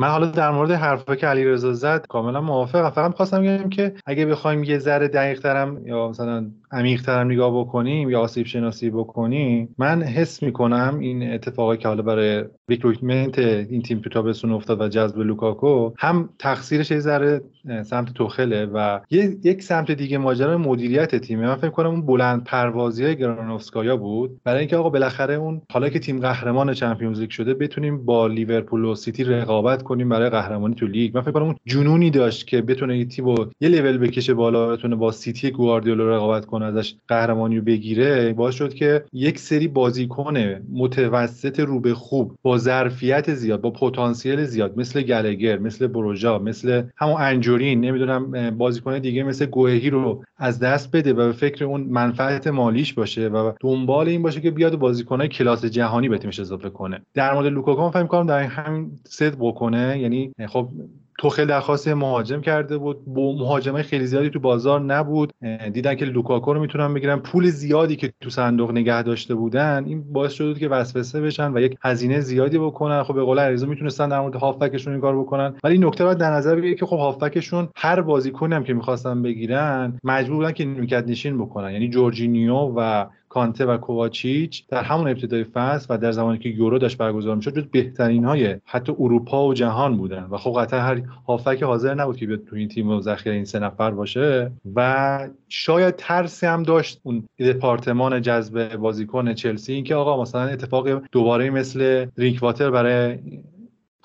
من حالا در مورد حرفی که علیرضا زد کاملا موافقم، فقط خواستم بگم که اگه بخوایم یه ذره دقیق‌ترم یا مثلا عمیق‌ترم نگاه بکنیم یا آسیب شناسی بکنیم، من حس می‌کنم این اتفاقی که حالا برای ریکروتمنت این تیم تو تابستون افتاد و جذب لوکاکو هم تقصیرش یه ذره سمت توخله و یک سمت دیگه ماجرا مدیریت تیمه. من فکر کنم اون بلند پروازیای گرانوفسکایا بود برای اینکه آقا بالاخره اون حالا که تیم قهرمان چمپیونز لیگ شده بتونیم با لیورپول و سیتی رقابت کنیم برای قهرمانی تو لیگ. من فکر کنم اون جنونی داشت که بتونه یه تیم رو یه لول بکشه بالا، بتونه با سیتی گواردیولا رقابت کنه، ازش قهرمانی رو بگیره. باعث شد که یک سری بازیکن متوسط رو به خوب با ظرفیت زیاد، با پتانسیل زیاد، مثل گلگر، مثل بروژا، مثل همون انجورین، نمیدونم بازیکن دیگه مثل گوهی رو از دست بده و به فکر اون منفعت مالیش باشه و دنبال این باشه که بیاد بازیکنای کلاس جهانی به تیمش اضافه کنه. در مورد لوکاکو من فکر می‌کنم در همین صد بکنه، یعنی خب توخل درخواست مهاجم کرده بود، با مهاجمای خیلی زیادی تو بازار نبود، دیدن که لوکاکو رو میتونن بگیرن، پول زیادی که تو صندوق نگه داشته بودن این باعث شد که وسوسه بشن و یک هزینه زیادی بکنن. خب به قول علیرضا میتونستن در مورد هافبکشون این کارو بکنن، ولی این نکته رو در نظر بگیرید که خب هافبکشون هر بازیکنی هم که می‌خواستن بگیرن مجبور بودن که نیمکت نشین بکنن، یعنی جورجینیو و کانته و کوواچیچ در همون ابتدای فصل و در زمانی که یورو داشت برگزار می‌شد جز بهترین‌های حتی اروپا و جهان بودن و خب قطعا هر هافک حاضر نبود که بیاد تو این تیم و ذخیره این سه نفر باشه و شاید ترسی هم داشت اون دپارتمان جذب بازیکن چلسی اینکه آقا مثلا اتفاق دوباره مثل ریکواتر برای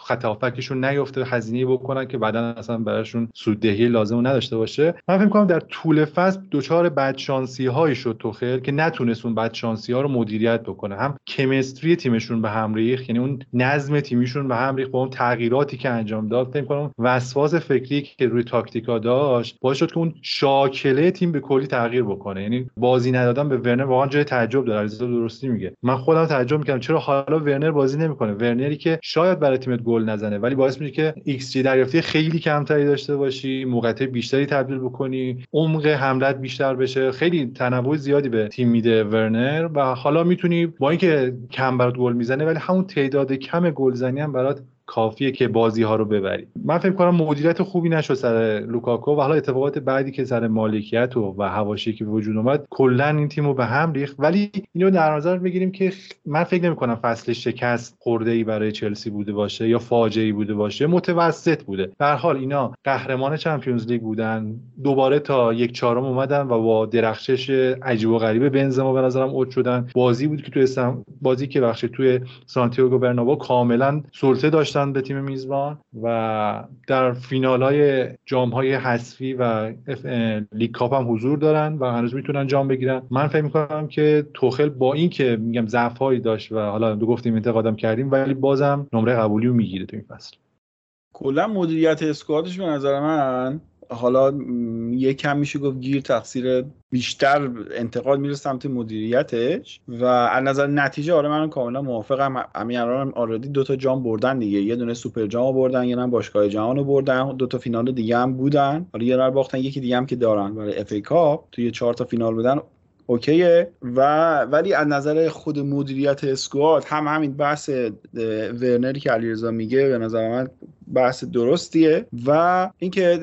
خط هافکشون نیفته، هزینه بکنن که بعداً اصلا براشون سوددهی لازم نداشته باشه. من فکر می‌کنم در طول فصل دوچار بدشانسی‌هایی شد توخل که نتونست اون بدشانسی‌ها رو مدیریت بکنه. هم کیمستری تیمشون به هم ریخت، یعنی اون نظم تیمیشون به هم ریخت با اون تغییراتی که انجام داد. فکر می‌کنم وسواس فکری که روی تاکتیکا داشت باعث شد که اون شاکله تیم به کلی تغییر بکنه. یعنی بازی ندادن به ورنر واقعاً جای تعجب داره. علیرضا درستی میگه، من خودم تعجب می‌کردم چرا حالا ورنر بازی نمی‌کنه، ورنری که شاید برای تیم گل نزنه ولی باعث میشه که ایکس جی دریافتی خیلی کمتری داشته باشی، موقعیت بیشتری تبدیل بکنی، عمق حملت بیشتر بشه. خیلی تنوع زیادی به تیم میده ورنر و حالا میتونی با اینکه کم برات گل میزنه ولی همون تعداد کم گلزنی هم برات کافیه که بازی ها رو ببری. من فکر کنم مدیریت خوبی نشد سر لوکاکو و حالا اتفاقات بعدی که سر مالکیت و و حواشی که به وجود اومد کلا این تیمو به هم ریخت. ولی اینو در نظر بگیریم که من فکر نمی کنم فصل شکست خورده ای برای چلسی بوده باشه یا فاجعه ای بوده باشه، متوسط بوده. به هر حال اینا قهرمان چمپیونز لیگ بودن، دوباره تا یک چهارم اومدن و با درخشش عجیب و غریب بنزما به نظرم اوج شدن. بازی بود که تو اسم... بازی که بخش توی سانتیاگو برنابو کاملا سلطه داشت به تیم میزبان و در فینال‌های جام‌های حذفی و لیگ کاپ هم حضور دارن و هنوز میتونن جام بگیرن. من فکر می‌کنم که توخل با این که میگم ضعف‌هایی داشت و حالا دو گفتیم انتقادم کردیم ولی بازم نمره قبولی رو میگیره تو این فصل. کلا مدیریت اسکوادش به نظر من حالا یکم میشه گفت گیر تقصیر بیشتر انتقاد میره سمت مدیریتش و از نظر نتیجه آره منم کاملا موافقم. همین الانم آردی دو تا جام بردن دیگه، یه دونه سوپر جام بردن، یه دونه باشگاه جهان رو بردن، دو تا فینال دیگه هم بودن، حالا یه دونه باختن، یکی دیگه هم که دارن برای اف ای کاپ توی چهار تا فینال بودن. اوکیه و ولی از نظر خود مدیریت اسکواد هم همین بحث ورنری که علیرضا میگه به نظر من بحث درستیه و اینکه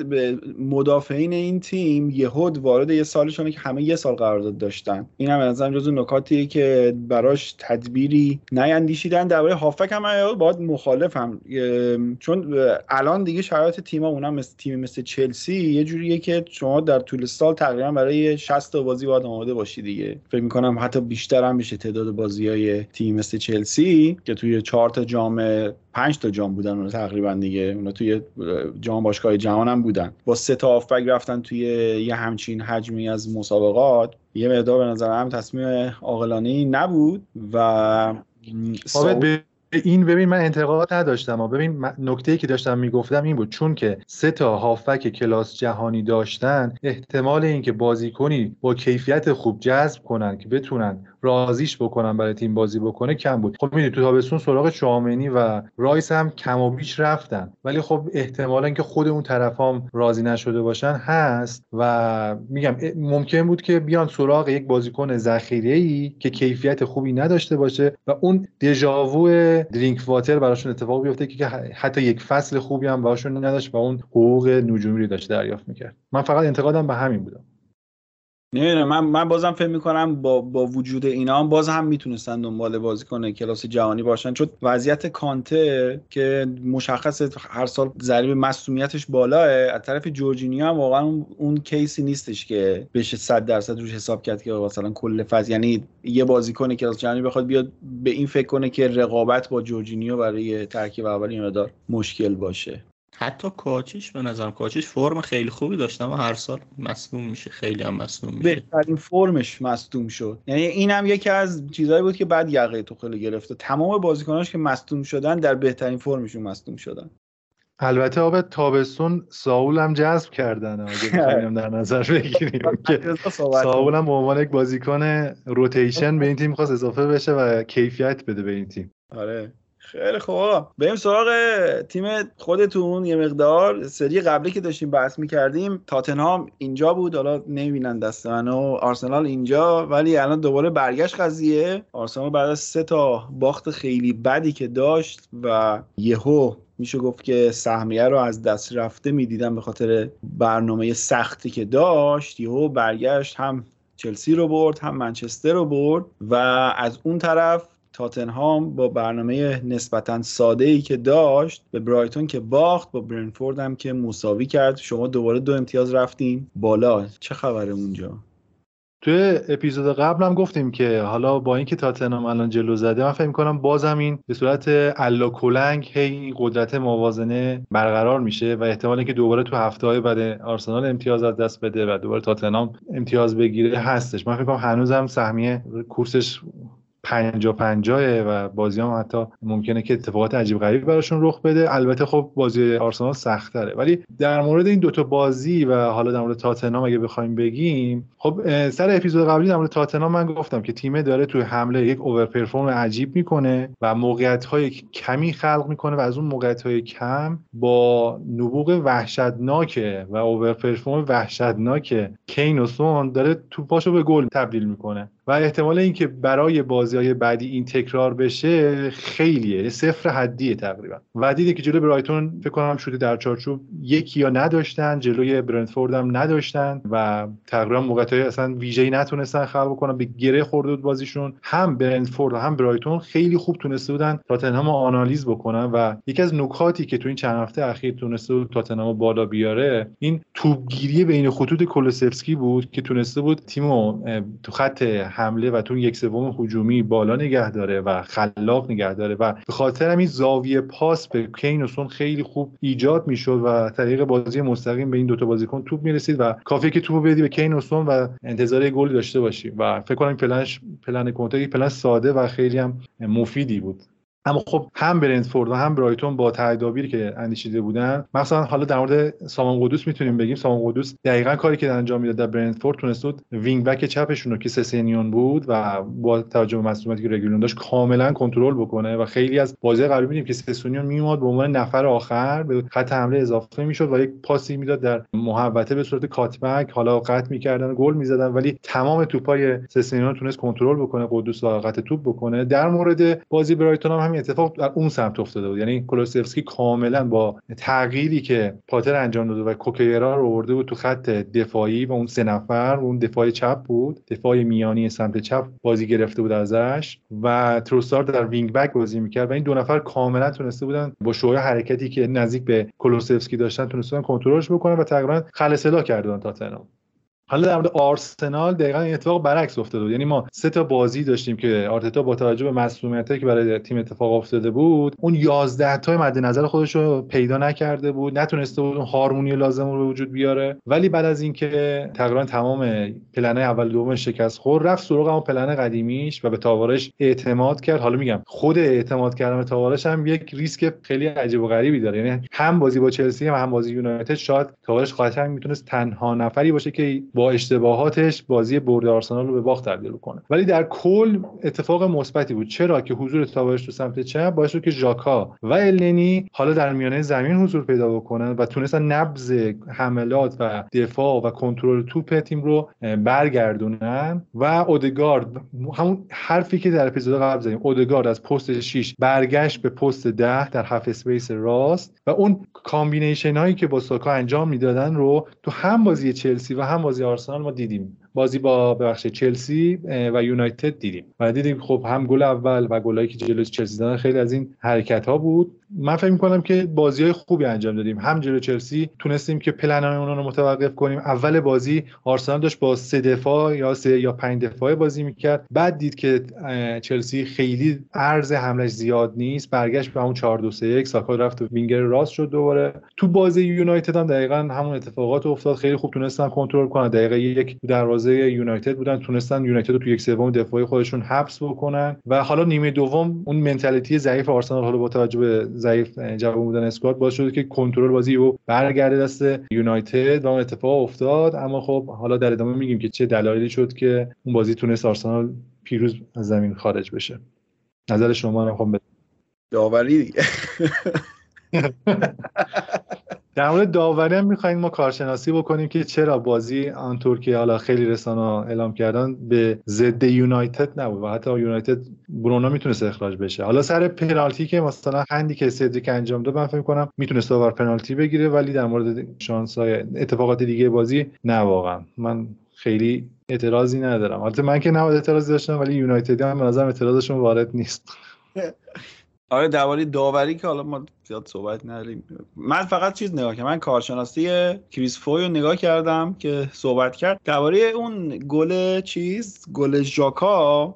مدافعین این تیم یهود وارد یه سالشونه که همه یه سال قرارداد داشتن، این هم به نظرم جزو نکاتیه که براش تدبیری نیندیشیدن. درباره هافک هم باید مخالفم، چون الان دیگه شرایط تیم‌ها اونم مثل تیم مثل چلسی یه جوریه که شما در طول سال تقریبا برای شصت بازی باید آماده باشی دیگه. فکر می‌کنم حتی بیشتر هم میشه تعداد بازی‌های تیم مثل چلسی که توی چهار تا جام پنج تا جام بودن اون تقریبا دیگه، اونا توی جام باشگاه جهان هم بودن، با سه تا هافبک رفتن توی یه همچین حجمی از مسابقات، یه مقدار به نظر من تصمیم عاقلانه‌ای نبود و ثابت این. ببین من انتقاد نداشتم اما ببین نکته‌ای که داشتم میگفتم این بود چون که سه تا هافبک کلاس جهانی داشتن، احتمال اینکه بازیکنی با کیفیت خوب جذب کنن که بتونن راضیش بکنن برای تیم بازی بکنه کم بود. خب میدونی تو تابستون سراغ چوامنی و رایس هم کم و بیش رفتن ولی خب احتمالاً که خود اون طرفام راضی نشده باشن هست و میگم ممکن بود که بیان سراغ یک بازیکن ذخیره‌ای که کیفیت خوبی نداشته باشه و اون دژاوو درینک واتر براشون اتفاق بیفته که حتی یک فصل خوبی هم براشون نداشت و اون حقوق نجومی رو داشت دریافت میکرد. من فقط انتقادم به همین بود. نه من من بازم فکر می‌کنم با با وجود اینا هم باز هم میتونستن دنبال بازیکن کلاس جهانی باشن، چون وضعیت کانته که مشخصه هر سال ضریب مصونیتش بالاه، از طرف جورجینیو هم واقعا اون کیسی نیستش که بشه صد درصد روش حساب کرد که مثلا کل فاز، یعنی یه بازیکن کلاس جهانی بخواد بیاد به این فکر کنه که رقابت با جورجینیو برای ترکیب اولی مقدار مشکل باشه. حتی کاچیش به نظرم کاچیش فرم خیلی خوبی داشت و هر سال مصدوم میشه، خیلی هم مصدوم میشه، بهترین فرمش مصدوم شد. یعنی این هم یکی از چیزایی بود که بعد یقه توخل گرفته، تمام بازیکناش که مصدوم شدن در بهترین فرمشون مصدوم شدن. البته آب تابستون ساول هم جذب کردن، اگه بخوایم در نظر بگیریم که ساول هم به عنوان یک بازیکن روتیشن به این تیم خواست اضافه بشه و کیفیت بده به این تیم. آره خیلی خوب، بریم سراغ تیم خودتون. یه مقدار سری قبلی که داشتیم بحث می‌کردیم، تاتنهام اینجا بود، حالا نمی‌بینن دست منو، آرسنال اینجا، ولی الان دوباره برگشت قضیه. آرسنال بعد از سه تا باخت خیلی بدی که داشت و یهو میشه گفت که سهمیه رو از دست رفته می‌دیدن به خاطر برنامه سختی که داشت، یهو برگشت هم چلسی رو برد هم منچستر رو برد و از اون طرف تاتنهام با برنامه نسبتاً ساده‌ای که داشت به برایتون که باخت، با برندفورد هم که مساوی کرد، شما دوباره دو امتیاز رفتین بالا. چه خبره اونجا؟ تو اپیزود قبل هم گفتیم که حالا با اینکه تاتنهام الان جلو زده، من فکر می‌کنم بازم این به صورت الاکلنگ هی قدرت موازنه برقرار میشه و احتمال اینکه دوباره تو هفته‌های بعد آرسنال امتیاز از دست بده و دوباره تاتنهام امتیاز بگیره هستش. من فکر می‌کنم هنوزم سهمیه کورسش پنجا پنجاه و بازی هم حتی ممکنه که اتفاقات عجیب غریب براشون رخ بده. البته خب بازی آرسنال سخت تره، ولی در مورد این دوتا بازی و حالا در مورد تاتنهام اگه بخوایم بگیم، خب سر اپیزود قبلی در مورد تاتنهام من گفتم که تیمه داره توی حمله یک اوورپرفورم عجیب میکنه و موقعیت‌های کمی خلق میکنه و از اون موقعیت‌های کم با نبوغ وحشتناک و اوورپرفورم وحشتناک کین و سون داره توپاشو به گل تبدیل میکنه و احتمال اینکه برای بازی‌های بعدی این تکرار بشه خیلیه، صفر حدیه تقریبا. و دیدی که جلوی برایتون فکر کنم شده در چارچوب یکی یا نداشتن، جلوی برندفورد هم نداشتن و تقریبا موقعیت‌های اصلا ویژه‌ای نتونستن خلق کنن، به گره خورد بود بازیشون. هم برندفورد و هم برایتون خیلی خوب تونسته بودن تاتنهام آنالیز بکنن و یکی از نکاتی که تو این چند هفته اخیر تونسته بود تاتنهام بالا بیاره این توپگیری بین خطوط کولوسفسکی بود که تونسته بود تیمو تو خط حمله و تو یک سوم هجومی بالا نگه داره و خلاق نگه داره و به خاطر همین زاویه پاس به کین و سون خیلی خوب ایجاد میشد و طریق بازی مستقیم به این دوتا بازیکن توپ میرسید و کافیه که توپو بدی به کین و سون و انتظار گل داشته باشی و فکر کنم پلنش پلن کنتری پلن ساده و خیلی هم مفیدی بود. اما خب هم برندفورد و هم برایتون با تدابیری که اندیشیده بودن، مثلا حالا در مورد سامان قدوس میتونیم بگیم، سامان قدوس دقیقاً کاری که انجام میداد در برندفورد تونست بود وینگ بک چپشون رو که سسینیون بود و با توجه به مسئولیتی که رگولون داشت کاملا کنترل بکنه و خیلی از بازی قبلی دیدیم که سسینیون میومد به عنوان نفر آخر به خط حمله اضافه میشد و یک پاسی میداد در محوطه به صورت کاتبک، حالا قطع میکردن گل میزدن، ولی تمام توپای سسینیون تونست کنترل بکنه، قدوس لاغت توپ بکنه. در مورد بازی برایتون اتفاق در اون سمت افتاده بود، یعنی کولوسفسکی کاملا با تغییری که پاتر انجام داده و کوکیرا رو آورده بود تو خط دفاعی و اون سه نفر، اون دفاع چپ بود، دفاع میانی سمت چپ بازی گرفته بود ازش و تروسار در وینگ بک بازی میکرد و این دو نفر کاملا تونسته بودن با شوره حرکتی که نزدیک به کولوسفسکی داشتن تونستن کنترلش بکنن و تقریبا خلسلا کردن تاتنهام. حالا در مورد آرسنال دقیقاً این اتفاق برعکس افتاده بود، یعنی ما سه تا بازی داشتیم که آرتتا با توجه به مسئولیتایی که برای تیم اتفاق افتاده بود اون یازده تا مد نظر خودش رو پیدا نکرده بود، نتونسته بود اون هارمونی لازم رو به وجود بیاره، ولی بعد از اینکه تقریباً تمام پلن‌های اول دوم شکست خورد رفت سراغ اون پلن قدیمیش و به تاوارش اعتماد کرد. حالا میگم خود اعتماد کردن به تاوارش هم یک ریسک خیلی عجیب و غریبی داره، یعنی هم بازی با چلسی و هم بازی یونایتد شاید تاوارش قاطعاً میتونست تنها نفری باشه که با اشتباهاتش بازی برد آرسنال رو به باخت تبدیل کنه، ولی در کل اتفاق مثبتی بود، چرا که حضور تاوارش تو سمت چپ باعث شد که ژاکا و النی حالا در میانه زمین حضور پیدا بکنن و تونستن نبض حملات و دفاع و کنترل توپ تیم رو برگردونن و اودگارد، همون حرفی که در اپیزود قبل زدیم، اودگارد از پست شش برگشت به پست ده در هاف اسپیس راست و اون کامبینیشن هایی که با ساکا انجام میدادن رو تو هم بازی چلسی و هم بازی آرسنال ما دیدیم بازی با ببخشید چلسی و یونایتد دیدیم و دیدیم خب هم گل اول و گلایی که جلوی چلسی دادن خیلی از این حرکت‌ها بود. من فکر می‌کنم که بازی‌های خوبی انجام دادیم، هم جلوی چلسی تونستیم که پلن‌های اون‌ها رو متوقف کنیم. اول بازی آرسنال داشت با سه دفاع یا سه یا پنج دفاعی بازی می‌کرد، بعد دید که چلسی خیلی عرض حمله‌اش زیاد نیست، برگشت به همون چهار دو سه یک، ساکا رفت و وینگر راست شد. دوباره تو بازی یونایتد هم دقیقاً همون اتفاقات افتاد، خیلی خوب تونستن کنترل کنن. دقیقه یک دروازه یونایتد بودن، تونستن یونایتد رو تو یک سوم دفاعی خودشون حبس بکنن و حالا نیمه دوم اون منتالیتی ضعیف آرسنال حالا با توجه به ضعیف جواب بودن اسکواد باعث شد که کنترل بازی رو برگرده دست یونایتد و اون اتفاق افتاد. اما خب حالا در ادامه میگیم که چه دلایلی شد که اون بازی تونست آرسنال پیروز از زمین خارج بشه. نظر شما رو خب داوری در مورد داوری هم می‌خوایم ما کارشناسی بکنیم که چرا بازی آنطور که حالا خیلی رسانه‌ها اعلام کردن به ضد یونایتد نبود و حتی یونایتد برونو میتونست اخراج بشه. حالا سر پنالتی که مثلا هندی که سدریک انجام داد من فکر می‌کنم میتونست داور پنالتی بگیره، ولی در مورد شانس‌های اتفاقات دیگه بازی نه، واقعا من خیلی اعتراضی ندارم. البته من که نباید اعتراض داشتم، ولی یونایتدی هم به نظرم اعتراضشون وارد نیست. آره درباره داوری که حالا ما زیاد صحبت نداریم. من فقط چیز نگاه کردم، من کارشناسی کریس فوی رو نگاه کردم که صحبت کرد درباره اون گل چیز گل ژاکا،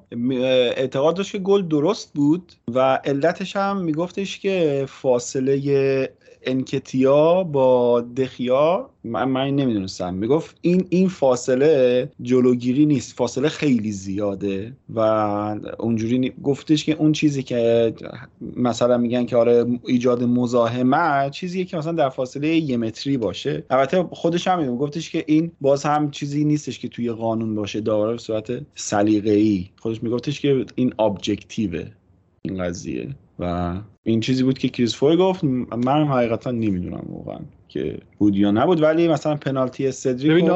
اعتقاد داشت که گل درست بود و علتش هم میگفتش که فاصله انکتیا با دخیا، من, من نمیدونستم، میگفت این این فاصله جلوگیری نیست، فاصله خیلی زیاده و اونجوری نی... گفتش که اون چیزی که مثلا میگن که آره ایجاد مزاحمت چیزیه که مثلا در فاصله یه متری باشه. البته خودش هم گفتش که این باز هم چیزی نیستش که توی قانون باشه، داوره به صورت سلیقه‌ای خودش میگفتش که این ابجکتیوه این قضیه و این چیزی بود که کریس فوی گفت. من حقیقتا نمیدونم واقعا که بود یا نبود، ولی مثلا پنالتی سدریک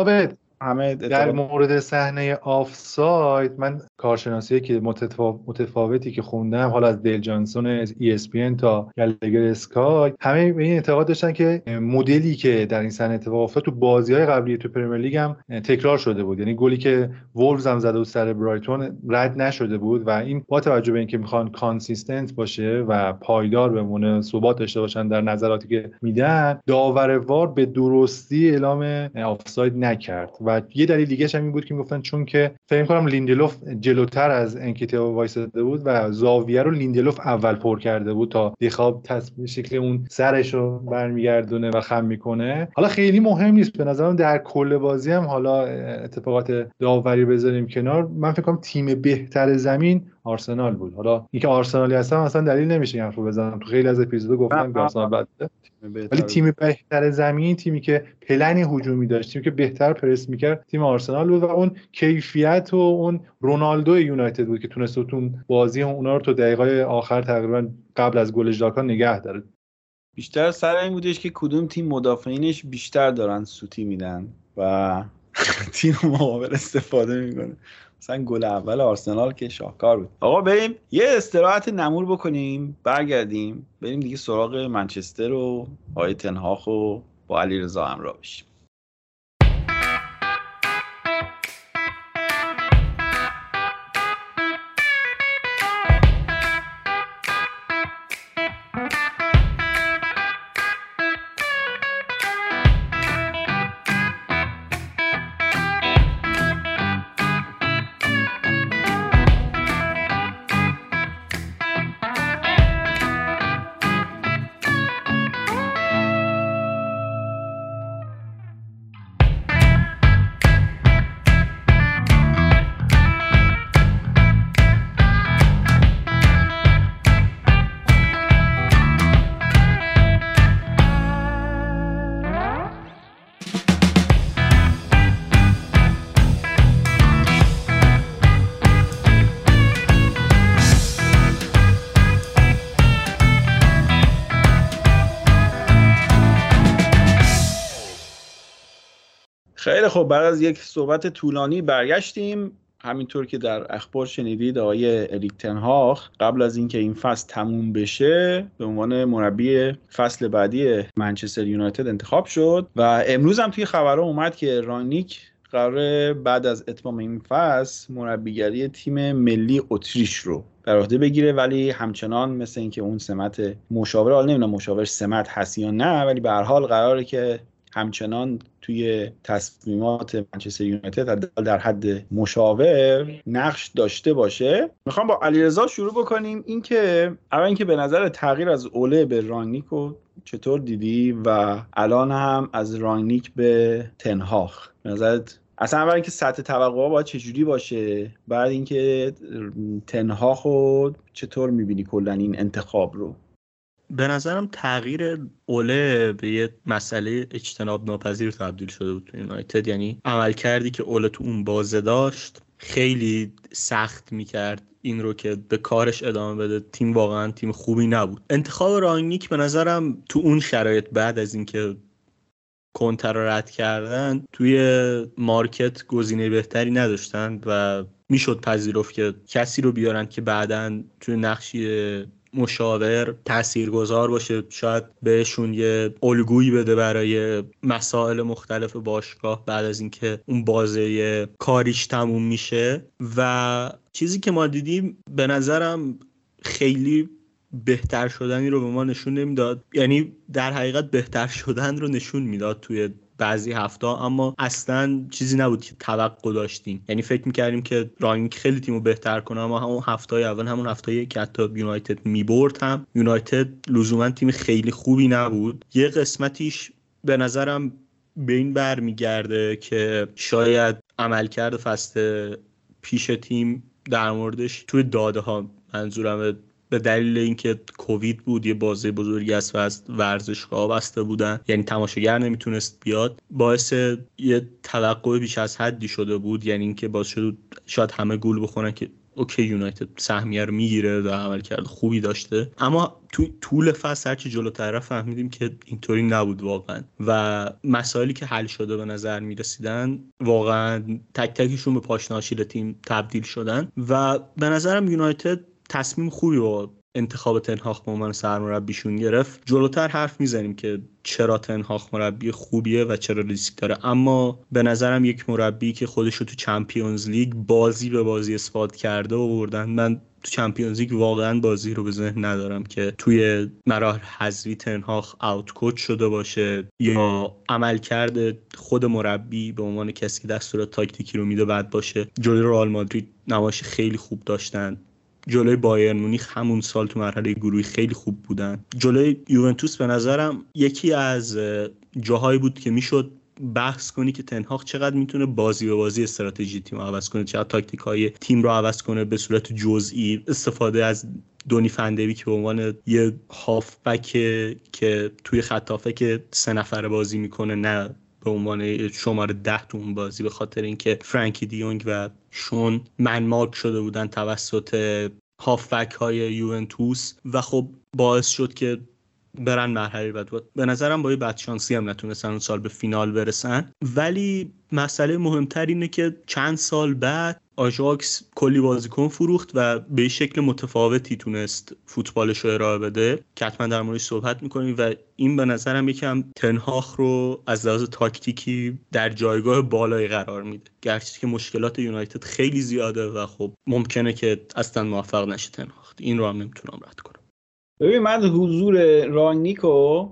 در مورد صحنه آفساید من کارشناسی که متفاو... متفاوتی که خوندم، حالا از دیل جانسون از ای اس پی ان تا گلگر اسکای، همه به این اعتقاد داشتن که مدلی که در این صحنه اتفاق افتاد تو بازی‌های قبلی تو پرمیر لیگ هم تکرار شده بود. یعنی گلی که وولفز هم زده بود سر برایتون رد نشده بود و این با توجه به اینکه میخوان کانسیستنت باشه و پایدار بمونه، ثبات داشته باشن در نظراتی که میدن، داور وار به درستی اعلام آفساید نکرد. و یه دلیل دیگه‌ش هم این بود که میگفتن چون که فکر می‌کنم لیندلوف جلوتر از انکیتیا وایساده بود و زاویه رو لیندلوف اول پر کرده بود تا دخاب تصویر شکل اون سرش رو برمیگردونه و خم میکنه. حالا خیلی مهم نیست به نظرم، در کل بازی هم حالا اتفاقات داوری بذاریم کنار، من فکر کنم تیم بهتر زمین آرسنال بود. حالا اینکه آرسنالی هستم اصلا دلیل نمیشه این حرفو بزنم، تو خیلی از اپیزودا گفتم که آرسنال بده، ولی تیم بهتر زمین، تیمی که پلن هجومی داشت، تیمی که بهتر پرس میکرد، تیم آرسنال بود و اون کیفیت و اون رونالدو یونایتد بود که تونست تو بازی اونا رو تا دقیقه آخر تقریبا قبل از گل ژاکا نگه داره. بیشتر سر این بودش که کدوم تیم مدافعینش بیشتر دارن سوتی میدن و تیم مقابل استفاده میکنه. مثلا گل اول آرسنال که شاهکار بود. آقا بریم یه استراحت نمور بکنیم، برگردیم بریم دیگه سراغ منچستر و آقای تنهاخ و با علیرضا همراه بشیم. خیلی خب، بعد از یک صحبت طولانی برگشتیم. همینطور که در اخبار شنیدید آقای اریک تن هاگ قبل از اینکه این فصل تموم بشه به عنوان مربی فصل بعدی منچستر یونایتد انتخاب شد و امروز هم توی خبرها اومد که رانیک قراره بعد از اتمام این فصل مربیگری تیم ملی اتریش رو بر عهده بگیره، ولی همچنان مثل اینکه اون سمت مشاور، حالا نمیدونم مشاور سمت هست یا نه، ولی به هر حال قراره که همچنان توی تصمیمات منچستر یونایتد در حد مشاور نقش داشته باشه. میخوام با علیرضا شروع بکنیم. اینکه اول اینکه به نظر تغییر از اوله به رانیکو چطور دیدی و الان هم از رانیک به تنهاخ نظرت، اصلا اول اینکه سطح توقعات باید چجوری باشه، بعد اینکه تنهاخو چطور میبینی کلا این انتخاب رو؟ به نظرم تغییر اوله به یه مسئله اجتناب ناپذیر تبدیل شده بود تو یونایتد. یعنی عمل کردی که اوله تو اون بازه داشت خیلی سخت میکرد این رو که به کارش ادامه بده. تیم واقعا تیم خوبی نبود. انتخاب رانیک به نظرم تو اون شرایط بعد از اینکه کنتر رو رد کردن توی مارکت گزینه بهتری نداشتن و میشد پذیرفت که کسی رو بیارن که بعداً توی نقشی مشاور تاثیرگذار باشه، شاید بهشون یه الگویی بده برای مسائل مختلف باشگاه بعد از اینکه اون بازه کاریش تموم میشه. و چیزی که ما دیدیم به نظرم خیلی بهتر شدنی رو به ما نشون نمیداد، یعنی در حقیقت بهتر شدن رو نشون میداد توی بعضی هفته، اما اصلا چیزی نبود که توقع داشتیم. یعنی فکر میکردیم که رانیک خیلی تیمو بهتر کنه، اما همون هفته‌های اول، همون هفته‌ای که حتی یونایتد میبرد هم یونایتد لزوما تیم خیلی خوبی نبود. یه قسمتیش به نظرم به این برمیگرده که شاید عملکرد فصل پیش تیم در موردش توی داده ها، منظورم به دلیل اینکه کووید بود، یه بازه بزرگی از ورزشگاه‌ها بسته بودن، یعنی تماشاگر نمیتونست بیاد، باعث یه توقع بیش از حدی شده بود. یعنی اینکه باعث شد شاید همه گول بخورن که اوکی یونایتد سهمیه رو میگیره و عملکرد خوبی داشته، اما تو طول فصل هرچی جلوتر فهمیدیم که اینطوری نبود واقعا. و مسائلی که حل شده به نظر میرسیدن واقعا تک تکشون به پاشناشیل تیم تبدیل شدن و به نظرم یونایتد تصمیم خوبی با انتخاب تنهاخ به عنوان سرمربیشون گرفت. جلوتر حرف میزنیم که چرا تنهاخ مربی خوبیه و چرا ریسک داره، اما به نظرم یک مربی که خودش رو تو چمپیونز لیگ بازی به بازی اثبات کرده و بردن، من تو چمپیونز لیگ واقعا بازی رو به ذهن ندارم که توی مراحل حذفی تنهاخ اوت کوچ شده باشه یا عمل کرده خود مربی به عنوان کسی که دستور تاکتیکی رو میده بد باشه. جلوی رئال مادرید نمایش خیلی خوب داشتن، جلوی بایرن مونیخ همون سال تو مرحله گروهی خیلی خوب بودن، جلوی یوونتوس به نظرم یکی از جاهایی بود که میشد بحث کنی که تنهاخ چقدر میتونه بازی به بازی استراتژی تیم رو عوض کنه، چقدر تاکتیک‌های تیم رو عوض کنه به صورت جزئی. استفاده از دونی فندوی که به عنوان یه هافبک که توی خطافه که سه نفره بازی میکنه، نه به عنوان شماره ده تو اون بازی، به خاطر اینکه فرانکی دیونگ و شون منمارک شده بودن توسط هافبک های یوونتوس و خب باعث شد که برن مرحله بعد. به نظرم با یه بدشانسی هم نتونستن اون سال به فینال برسن، ولی مسئله مهمتر اینه که چند سال بعد آژاکس کلی بازیکن فروخت و به شکل متفاوتی تونست فوتبالش رو ارائه بده که حتما در موردش صحبت میکنیم و این به نظرم یکم تنهاخ رو از لحاظ تاکتیکی در جایگاه بالایی قرار میده، گرچه که مشکلات یونایتد خیلی زیاده و خب ممکنه که اصلا موفق نشه تنهاخ. این رو هم نمیتونم رد کنم. ببین، من حضور رانیکو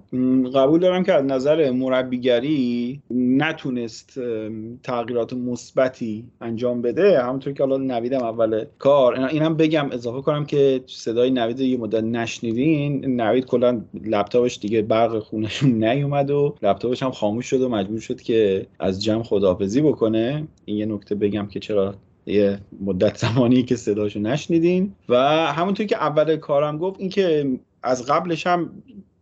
قبول دارم که از نظر مربیگری نتونست تغییرات مثبتی انجام بده، همونطور که الان نویدم اول کار. اینم بگم اضافه کنم که صدای نوید یه مدت نشنیدین، نوید کلا لپتاپش دیگه برق خونش نیومد و لپتاپش هم خاموش شد و مجبور شد که از جمع خداحافظی بکنه. این یه نکته بگم که چرا یه مدت زمانی که صداشو نشنیدین. و همونطوری که اول کارم گفت، این که از قبلش هم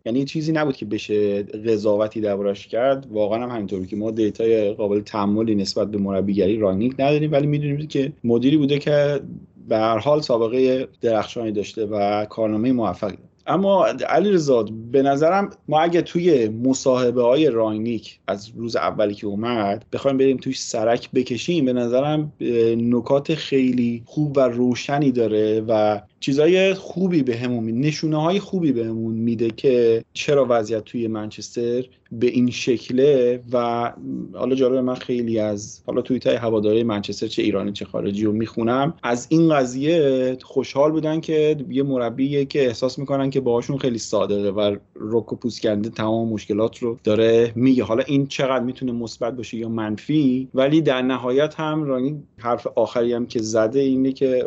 یعنی چیزی نبود که بشه قضاوتی دربارش کرد، واقعا هم همینطوری که ما دیتای قابل تأملی نسبت به مربیگری رانیک نداریم، ولی میدونیم که مدیری بوده که به هر حال سابقه درخشانی داشته و کارنامه موفقی. اما علیرضا به نظرم ما اگه توی مصاحبه های رانیک از روز اولی که اومد بخوایم بریم توش سرک بکشیم، به نظرم نکات خیلی خوب و روشنی داره و چیزای خوبی بهمون میده، نشونه‌های خوبی بهمون میده که چرا وضعیت توی منچستر به این شکله. و حالا جالب، من خیلی از حالا توییتای هواداری منچستر چه ایرانی چه خارجی رو میخونم، از این قضیه خوشحال بودن که یه مربیه که احساس میکنن که باهاشون خیلی صادقه و رک و پوسکنده تمام مشکلات رو داره میگه. حالا این چقدر میتونه مثبت باشه یا منفی، ولی در نهایت هم رانی حرف آخری هم که زده اینه که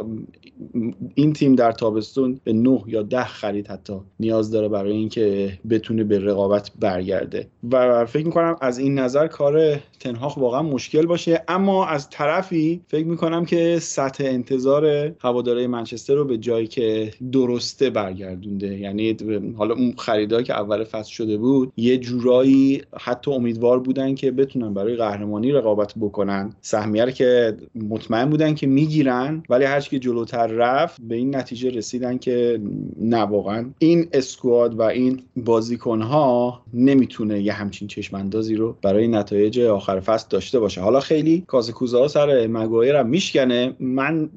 این تیم در تابستون به نه یا ده خرید حتی نیاز داره برای اینکه بتونه به رقابت برگرده. و فکر میکنم از این نظر کار تنهاخ واقعا مشکل باشه، اما از طرفی فکر میکنم که سطح انتظار هواداره منچستر رو به جایی که درسته برگردونده. یعنی حالا اون خریدایی که اول فصل شده بود یه جورایی حتی امیدوار بودن که بتونن برای قهرمانی رقابت بکنن، سهمیه رو که مطمئن بودن که میگیرن، ولی هر چی جلوتر رفت به این نتیجه رسیدن که نه، واقعا این اسکواد و این بازیکن‌ها نمیتونه یه همچین چشم‌اندازی رو برای نتایج آخر فصل داشته باشه. حالا خیلی کازکوزا سر مگوایر هم میشکنه، من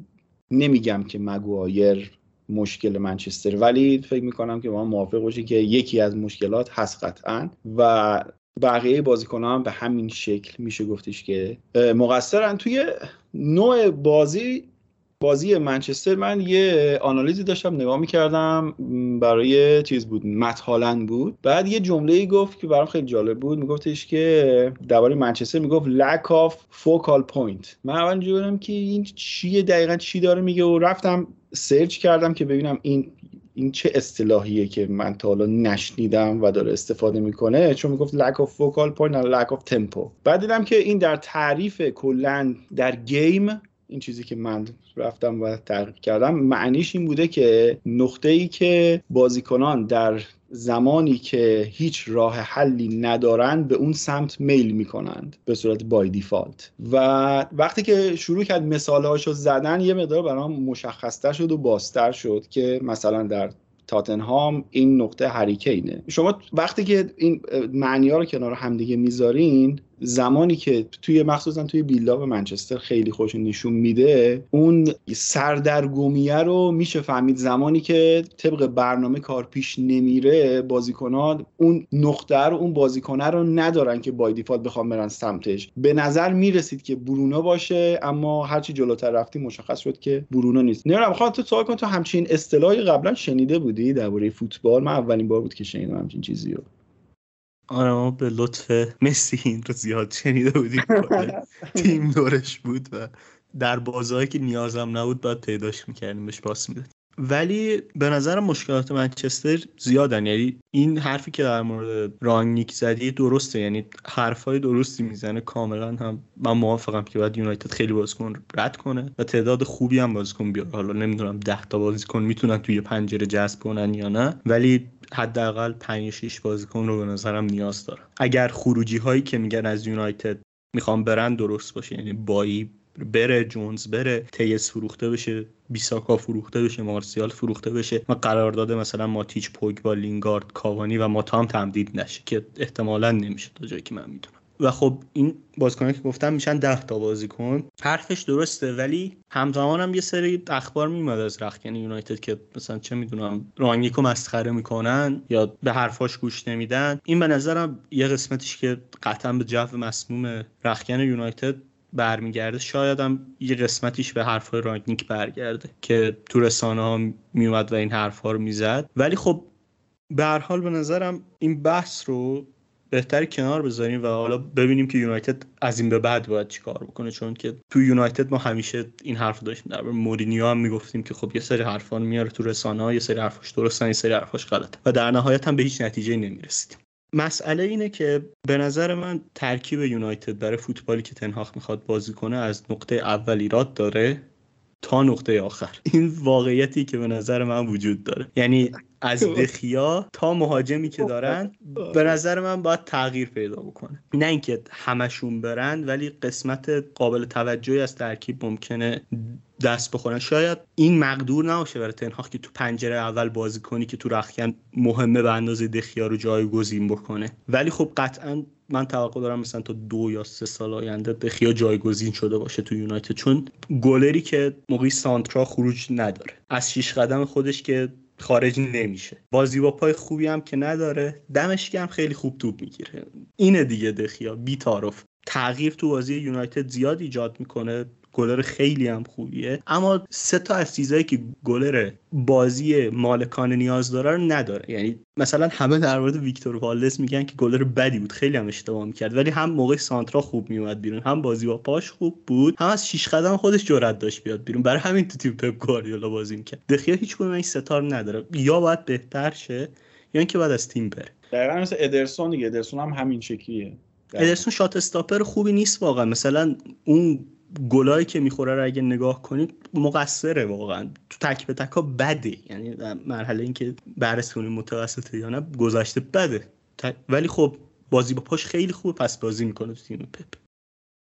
نمیگم که مگوایر مشکل منچستر، ولی فکر میکنم که ما موافق باشیم که یکی از مشکلات هست قطعاً و بقیه بازیکن‌ها هم به همین شکل میشه گفتش که مقصرن توی نوع بازی بازی منچستر. من یه آنالیزی داشتم نگاه می‌کردم برای چیز بود، مت هالند بود، بعد یه جمله‌ای گفت که برام خیلی جالب بود. میگفتش که درباره منچستر میگفت lack of focal point. من اول جوریام که این چیه، دقیقاً چی داره میگه، و رفتم سرچ کردم که ببینم این این چه اصطلاحیه که من تا حالا نشنیدم و داره استفاده میکنه، چون میگفت lack of focal point and lack of tempo. بعد دیدم که این در تعریف کلاً در گیم، این چیزی که من رفتم و تحقیق کردم، معنیش این بوده که نقطه‌ای که بازیکنان در زمانی که هیچ راه حلی ندارند به اون سمت میل میکنند به صورت بای دیفالت. و وقتی که شروع کرد مثالهاشو زدن یه مقدار برام مشخص‌تر شد و بازتر شد که مثلا در تاتنهام این نقطه هریکینه. شما وقتی که این معنی‌ها رو کنار همدیگه میذارین، زمانی که توی مخصوصا توی بیلدا و منچستر خیلی خوش نشون میده، اون سردرگمیه رو میشه فهمید. زمانی که طبق برنامه کار پیش نمیره، بازیکن‌ها اون نقطه رو، اون بازیکنه رو ندارن که بای دیفالت بخوام برن سمتش. به نظر میرسید که برونو باشه، اما هرچی جلوتر رفتیم مشخص شد که برونو نیست. نمیدونم، میخوام تو سوال کنم، تو همچین اصطلاحی قبلا شنیده بودی درباره فوتبال؟ من اولین بار بود که شنیدم همچین چیزی رو. آره، ما به لطف مسی این رو زیاد شنیده بودیم، تیم دورش بود و در بازهایی که نیازم نبود باید پیداش میکردیم، بهش پاس میدادیم. ولی به نظرم مشکلات منچستر زیادن. یعنی این حرفی که در مورد رانیک زدی درسته، یعنی حرفای درستی میزنه کاملا. هم من موافقم که باید یونایتد خیلی بازیکن رد کنه و تعداد خوبی هم بازیکن بیاره. حالا نمیدونم ده تا بازیکن میتونن توی پنجره جذب کنن یا نه، ولی حداقل پنج شش بازیکن رو به نظرم نیاز داره. اگر خروجی هایی که میگن از یونایتد میخوام برن درست باشه، یعنی بایی بره، جونز بره، تیس فروخته بشه، بیساکا فروخته بشه، مارسیال فروخته بشه و قرارداد مثلا ماتیچ، پوگبا، لینگارد، کاوانی و ماتا هم تمدید نشه که احتمالاً نمیشه تا جایی که من میدونم. و خب این بازیکن‌ها که گفتم میشن ده تا بازیکن. حرفش درسته، ولی همزمان هم یه سری اخبار میومد از رختکن یونایتد که مثلا چه میدونم رانیکو مسخره میکنن یا به حرفاش گوش نمیدن. این به نظرم یه قسمتیش که قطعاً به جو مسموم رختکن یونایتد برمیگرده، شاید هم یه قسمتیش به حرفای رانیک برگرده که تو رسانه ها میومد و این حرفا رو میزد. ولی خب به هر حال به نظرم این بحث رو بهتر کنار بذاریم و حالا ببینیم که یونایتد از این به بعد باید چی کار بکنه، چون که تو یونایتد ما همیشه این حرف داشتیم. در مورد مورینیو هم میگفتیم که خب یه سری حرفا میاره تو رسانه‌ها، یه سری حرفاش درستن، یه سری حرفاش غلطه و در نهایت هم به هیچ نتیجه‌ای نمیرسید. مسئله اینه که به نظر من ترکیب یونایتد برای فوتبالی که تنهاخ میخواد بازی کنه از نقطه اول ایراد داره تا نقطه آخر. این واقعیتی که به نظر من وجود داره، یعنی از دخیا تا مهاجمی که دارن به نظر من باید تغییر پیدا بکنه. نه اینکه همشون برن، ولی قسمت قابل توجهی از ترکیب ممکنه دست بخورن. شاید این مقدور نباشه برای تنهاخ که تو پنجره اول بازی کنی که تو رختکن مهمه به اندازه دخیا رو جایگزین بکنه، ولی خب قطعاً من توقع دارم مثلا تا دو یا سه سال آینده بخیا جایگزین شده باشه تو یونایتد، چون گلری که موقعی سانترا خروج نداره از شیش قدم خودش که خارج نمیشه، بازی با پای خوبی هم که نداره، دمش گرم خیلی خوب توپ میگیره. اینه دیگه دخیا بی‌تعارف، تغییر تو بازی یونایتد زیاد ایجاد میکنه، گلر خیلی هم خوبیه، اما سه تا از چیزایی که گلر بازی مالکان نیاز داره نداره. یعنی مثلا همه در مورد ویکتور والس میگن که گلر بدی بود، خیلی هم اشتباه میکرد، ولی هم موقع سانترا خوب میومد بیرون، هم بازی با پاش خوب بود، هم از شیش قدم خودش جرأت داشت بیاد بیرون. برای همین تو تیم پپ گواردیولا بازی میکرد. دخیا هیچکدوم این ستار نداره، یا باید بهتر شه یا اینکه بعد از تیم بره. دقیقاً مثل ادرسون دیگه، ادرسون هم همین شکلیه. ادرسون شات استاپر خوبی نیست واقعا، مثلا اون گلایی که میخوره رو اگه نگاه کنید مقصره واقعا، تو تک به تکا بده، یعنی مرحله این که بررسی کنیم متوسطه یا نه گذشته بده، ولی خب بازی با پاش خیلی خوبه، پس بازی میکنه تو تیم پپ.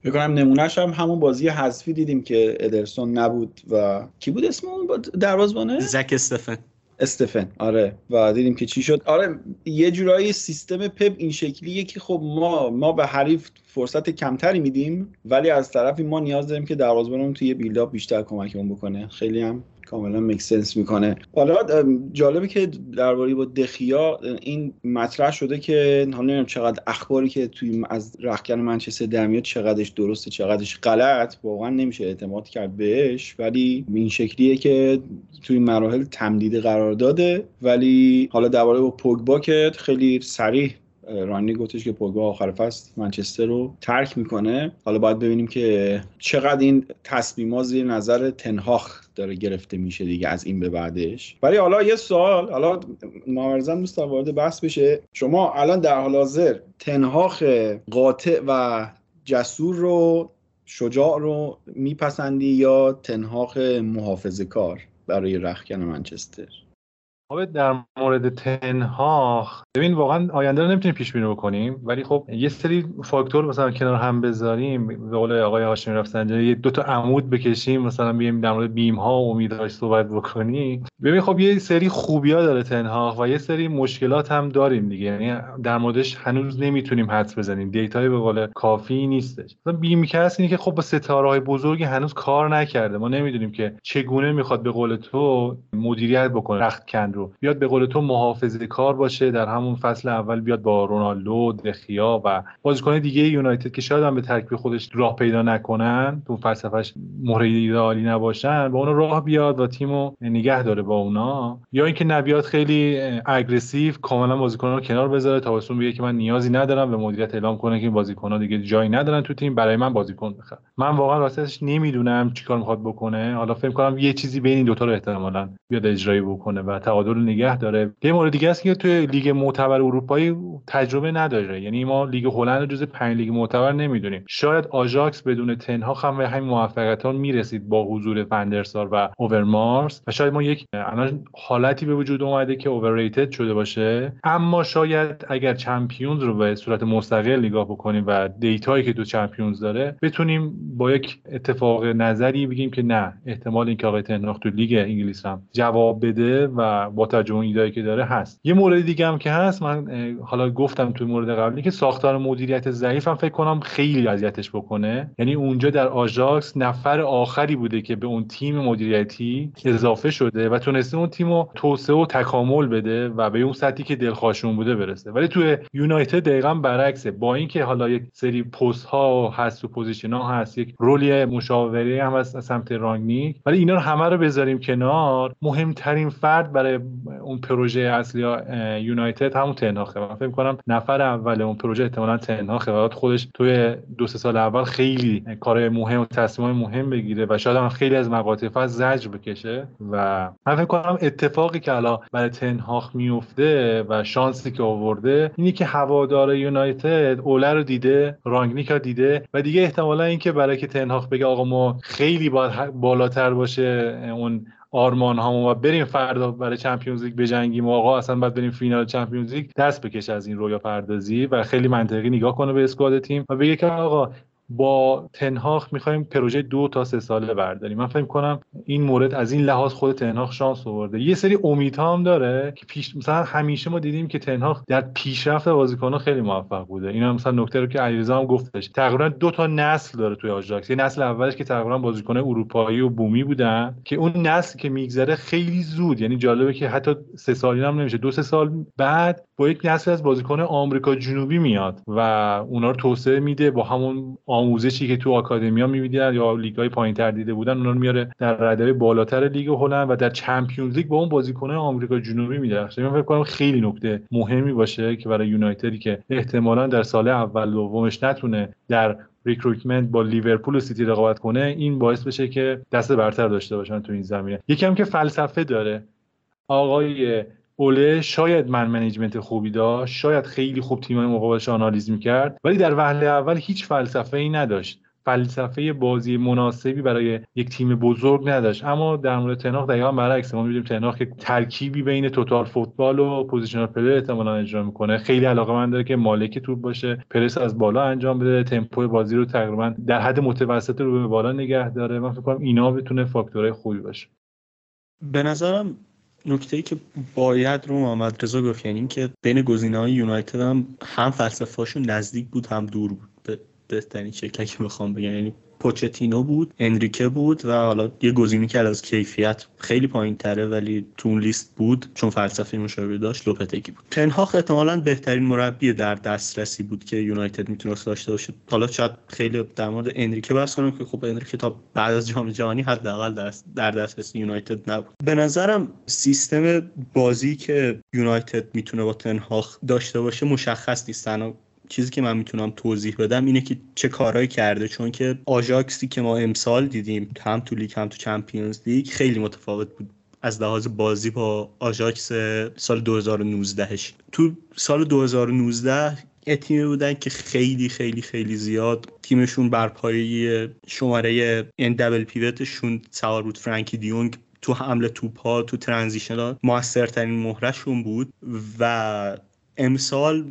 فکر کنم نمونه‌اش هم همون بازی حذفی دیدیم که ادرسون نبود و کی بود اسم اون دروازه‌بانه؟ زک استفن استفن آره، و دیدیم که چی شد. آره یه جورایی سیستم پپ این شکلیه که خب ما ما به حریف فرصت کمتری میدیم، ولی از طرفی ما نیاز داریم که دروازه‌بانمون توی بیلداپ بیشتر کمکمون بکنه. خیلی هم کاملا میک سنس میکنه. حالا جالبه که درباره با دخیا این مطرح شده که نمیدونم چقدر اخباری که توی از رختکن منچستر در میاد چقدرش درسته چقدرش غلط، واقعا نمیشه اعتماد کرد بهش، ولی این شکلیه که توی مراحل تمدید قرار داده. ولی حالا درباره با پوگبا که خیلی صریح رانیک گفتش که پوگبا آخر فصل منچستر رو ترک میکنه. حالا باید ببینیم که چقدر این تصمیم‌ها زیر نظر تنهاخ داره گرفته میشه دیگه از این به بعدش. ولی حالا یه سوال، حالا ماورزن دوست دارم وارد بحث بشه، شما الان در حال حاضر تنهاخ قاطع و جسور رو شجاع رو میپسندی یا تنهاخ محافظه‌کار برای رختکن منچستر؟ در مورد تنهاخ ببین واقعا آینده رو نمیتونیم پیش بینی بکنیم، ولی خب یه سری فاکتور مثلا کنار هم بذاریم، به قول آقای هاشمی رفسنجانی دو تا عمود بکشیم، مثلا بیایم در مورد بیم ها و امیدهاش صحبت بکنیم. ببین خب یه سری خوبیا داره تنهاخ و یه سری مشکلات هم داریم دیگه، یعنی در موردش هنوز نمیتونیم حدس بزنیم، دیتای به قول کافی نیستش. مثلا بیم کس اینه که خب با ستاره های بزرگ هنوز کار نکرده، ما نمیدونیم که چگونه میخواد به قول تو مدیریت بکنه رختکن، بیاد به قول تو محافظه کار باشه، در همون فصل اول بیاد با رونالدو، دخیا و بازیکن دیگه یونایتد که شاید هم به ترکیب خودش راه پیدا نکنن، تو فلسفهش مهره ایدئالی نباشن، با اون راه بیاد و تیمو نگه داره با اونا، یا اینکه نبیاد خیلی اگریسیو کاملا بازیکن‌ها رو کنار بذاره تا واسون بگه که من نیازی ندارم، به مدیریت اعلام کنه که بازیکن‌ها دیگه جایی ندارن تو تیم، برای من بازیکن بخره. من واقعا راستش نمیدونم چیکار می‌خواد بکنه. حالا فکر کنم یه چیزی بین این دو تا رو احتمالاً بیاد اجرایی بکنه و دور نگه داره. یه مورد دیگه است که توی لیگ معتبر اروپایی تجربه نداره، یعنی ما لیگ هلند رو جز پنج لیگ معتبر نمیدونیم. شاید آژاکس بدون تنهاخ هم به همین موفقیت‌ها میرسید با حضور فندرسار و اوورمارس، و شاید ما یک الان حالتی به وجود اومده که اورریتد شده باشه. اما شاید اگر چمپیونز رو به صورت مستقل نگاه بکنیم و دیتایی که تو چمپیونز داره، بتونیم با یک اتفاق نظری بگیم که نه، احتمال اینکه آقای تنهاخ تو لیگ انگلیس هم جواب بده و با توجه به ایده‌ای که داره هست. یه مورد دیگه هم که هست، من حالا گفتم توی مورد قبلی که ساختار مدیریت ضعیف هم فکر کنم خیلی اذیتش بکنه، یعنی اونجا در آژاکس نفر آخری بوده که به اون تیم مدیریتی اضافه شده و تونسته اون تیمو توسعه و تکامل بده و به اون سطحی که دلخواهشون بوده برسه. ولی توی یونایتد دقیقاً برعکسه، با اینکه حالا یک سری پست ها هست و پوزیشن ها هست، یک رول مشاوره هم از سمت رانیک، ولی اینا رو همه رو بذاریم کنار، مهمترین فرد برای اون پروژه اصلی یونایتد همون تنهاخه. من فکر می‌کنم نفر اول اون پروژه احتمالاً تنهاخه، وقت خودش توی دو سه سال اول خیلی کارهای مهم و تصمیم‌های مهم بگیره و شاید هم خیلی از مقاطع فاز زجر بکشه. و من فکر می‌کنم اتفاقی که الان برای تنهاخ میفته و شانسی که آورده اینی که هوادار یونایتد اولر رو دیده، رانگنیکا دیده، و دیگه احتمالاً این که برای که تنهاخ بگه آقا ما خیلی بالاتر باشه اون آرمان هامون و بریم فردا برای چمپیونز لیگ بجنگیم و آقا اصلا بعد بریم فینال چمپیونز لیگ، دست بکشه از این رویا پردازی و خیلی منطقی نگاه کنه به اسکواد تیم و بگه که آقا با تنهاخ میخوایم پروژه دو تا سه ساله برداریم. من فکر کنم این مورد از این لحاظ خود تنهاخ شانس آورده. یه سری امیدها هم داره که پیش مثلا همیشه ما دیدیم که تنهاخ در پیشرفت بازیکن‌ها خیلی موفق بوده. اینا مثلا نکته رو که علیرضا هم گفتش، تقریبا دو تا نسل داره توی آژاکس. یه نسل اولش که تقریبا بازیکن‌های اروپایی و بومی بودن که اون نسل که میگذره خیلی زود، یعنی جالبه که حتی سه سالی هم نمیشه، دو سه سال بعد با یک نسل از بازیکن‌های آمریکا جنوبی میاد و اونا رو توسعه میده با همون آموزشی که تو آکادمیا می‌بینن یا لیگ‌های پایین‌تر دیده بودن، اونا رو میاره در رده بالاتر لیگ هلند و در چمپیونز لیگ با اون بازیکن‌های آمریکا جنوبی می‌درخشه. من فکر کنم خیلی نکته مهمی باشه که برای یونایتدی که احتمالاً در سال اول دومش نتونه در ریکروتمنت با لیورپول و سیتی رقابت کنه، این باعث بشه که دست برتر داشته باشن تو این زمینه. یکم که فلسفه داره. آقای اوله شاید من منیجمنت خوبی داشت، شاید خیلی خوب تیمای مقابلش آنالیز میکرد، ولی در وهله اول هیچ فلسفه ای نداشت، فلسفه بازی مناسبی برای یک تیم بزرگ نداشت. اما در مورد تنهاخ دقیقاً برعکس، ما می‌بینیم تنهاخ که ترکیبی بین توتال فوتبال و پوزیشنال پلی احتمالاً اجرا می‌کنه. خیلی علاقه‌مند داره که مالک توپ باشه، پرس از بالا انجام بده، تمپو بازی رو تقریباً در حد متوسط رو به بالا نگه داره. من فکر کنم اینا بتونه فاکتورهای خوبی باشه. به نظرم نکته‌ای که باید رو محمد رضا گفت، یعنی که بین گزینه‌های یونایتد هم هم فلسفه‌شون نزدیک بود هم دور بود. بهترین شکلی که میخوام بگم، یعنی پوچتینو بود، انریکه بود و حالا یه گزینی که از کیفیت خیلی پایین تره ولی تو اون لیست بود چون فلسفه مشابه داشت، لوپتگی بود. تنهاخ احتمالاً بهترین مربی در دسترسی بود که یونایتد میتونست داشته باشه. حالا شاید خیلی در مورد انریکه بحث کنیم که خب انریکه تا بعد از جام جهانی حداقل در در دسترس یونایتد نبود. به نظرم سیستم بازی که یونایتد میتونه با تنهاخ داشته باشه مشخص نیست. چیزی که من میتونم توضیح بدم اینه که چه کارهایی کرده، چون که آژاکسی که ما امسال دیدیم هم تو لیگ هم تو چمپیونز لیگ خیلی متفاوت بود از لحاظ بازی با آژاکس سال دو هزار و نوزدهش. تو سال دو هزار و نوزده یه تیمی بودن که خیلی خیلی خیلی زیاد تیمشون بر پایه شماره این دبل پیوتشون سوار بود، فرانکی دیونگ تو حمله توپ‌ها تو ترانزیشن‌ها موثرترین مهرشون بود و امسال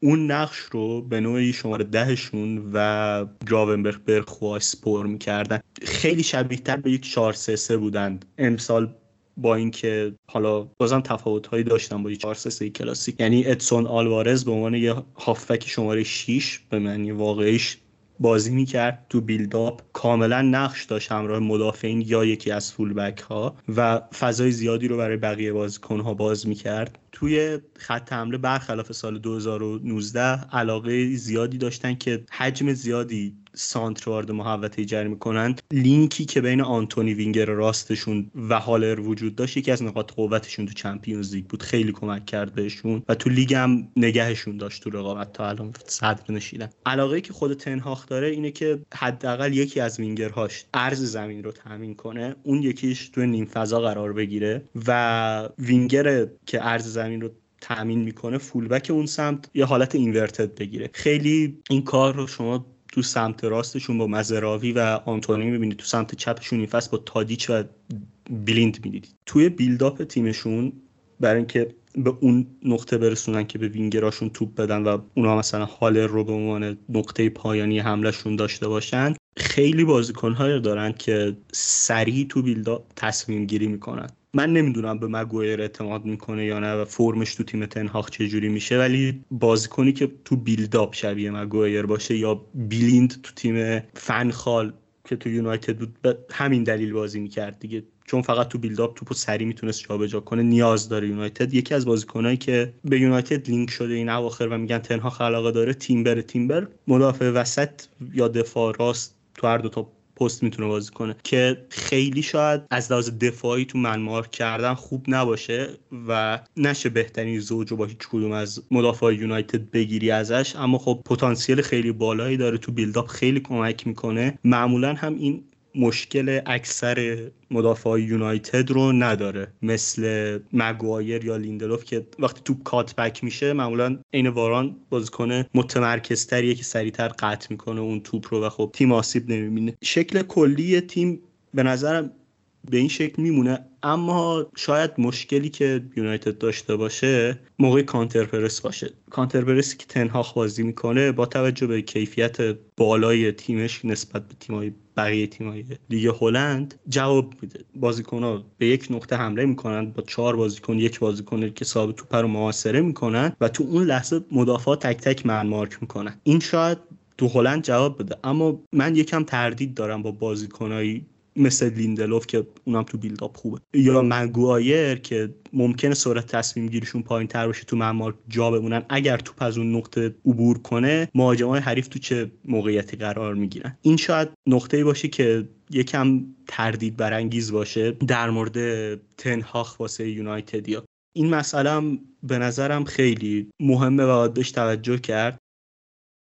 اون نقش رو به نوعی شماره دهشون و گراونبرگ برخواست سپر می‌کردن. خیلی شبیه‌تر به یک چهار سه سه بودند امسال، با اینکه حالا بازم تفاوت‌هایی داشتن با یک چهار سه سه کلاسیک. یعنی ادسون آلوارز به عنوان یه هافبک شماره شش به معنی واقعیش بازی میکرد، تو بیلداپ کاملا نقش داشت همراه مدافعین یا یکی از فولبک ها و فضای زیادی رو برای بقیه بازیکن ها باز میکرد. توی خط حمله برخلاف سال دو هزار و نوزده علاقه زیادی داشتن که حجم زیادی سانتر وارد محوطه جریمه میکنند. لینکی که بین آنتونی وینگر راستشون و هالر وجود داشت یکی از نقاط قوتشون تو چمپیونز لیگ بود، خیلی کمک کرد بهشون و تو لیگ هم نگهشون داشت تو رقابت تا الان صدر نشیدن. علاقه‌ای که خود تنهاخ داره اینه که حداقل یکی از وینگرهاش عرض زمین رو تامین کنه، اون یکیش تو نیم فضا قرار بگیره و وینگر که عرض زمین رو تامین میکنه فولبک اون سمت یه حالت اینورتد بگیره. خیلی این کار رو شما تو سمت راستشون با مزراوی و آنتونی می‌بینید، تو سمت چپشون این فصل با تادیچ و بلیند می‌دیدید. توی بیلداپ تیمشون برای اینکه به اون نقطه برسونن که به وینگراشون توپ بدن و اونها مثلا هالر رو به عنوان نقطه پایانی حملهشون داشته باشن، خیلی بازیکن‌هایی دارن که سریع تو بیلداپ تصمیم گیری می‌کنن. من نمیدونم به مگوایر اعتماد میکنه یا نه و فرمش تو تیم تنهاخ چجوری میشه، ولی بازیکنی که تو بیلداپ شبیه مگوایر باشه یا بیلیند تو تیم فنخال که تو یونایتد بود به همین دلیل بازی میکرد دیگه، چون فقط تو بیلداپ توپو سریع میتونست جابجا کنه. نیاز داره یونایتد یکی از بازیکنایی که به یونایتد لینک شده این اواخر و میگن تنهاخ علاقه داره، تیمبر تیمبر مدافع وسط یا دفاع راست تو هر دو تا پست میتونه بازی کنه که خیلی شاید از لحاظ دفاعی تو منمار کردن خوب نباشه و نشه بهترین زوج رو با هیچ کدوم از مدافع یونایتد بگیری ازش، اما خب پتانسیل خیلی بالایی داره، تو بیلداپ خیلی کمک میکنه. معمولا هم این مشکل اکثر مدافع یونایتد رو نداره، مثل مگوایر یا لیندلوف که وقتی توپ کات بک میشه معمولا عین واران بازیکن متمرکزتریه که سریعتر قطع میکنه اون توپ رو و خب تیم آسیب نمیبینه. شکل کلی تیم به نظرم به این شکل میمونه. اما شاید مشکلی که یونایتد داشته باشه موقع کانتر پرس باشه. کانتر پرسی که تنهاخ بازی میکنه با توجه به کیفیت بالای تیمش نسبت به تیمای بقیه تیمای لیگ هلند جواب میده. بازیکن‌ها به یک نقطه حمله میکنن با چهار بازیکن، یک بازیکن که صاحب توپ رو محاصره میکنن و تو اون لحظه مدافعا تک تک من مارک میکنن. این شاید تو هلند جواب بده، اما من یکم تردید دارم با بازیکنایی مثل لیندلوف که اونم تو بیلداپ خوبه، یا مگوایر که ممکنه سرعت تصمیم گیریشون پایین تر باشه، تو معمار جا بمونن، اگر توپ از اون نقطه عبور کنه مهاجمای حریف تو چه موقعیتی قرار میگیرن. این شاید نقطه‌ای باشه که یکم تردید برانگیز باشه در مورد تنهاخ واسه یونایتدیا. این مسئله به نظرم خیلی مهمه و باید بهش توجه کرد.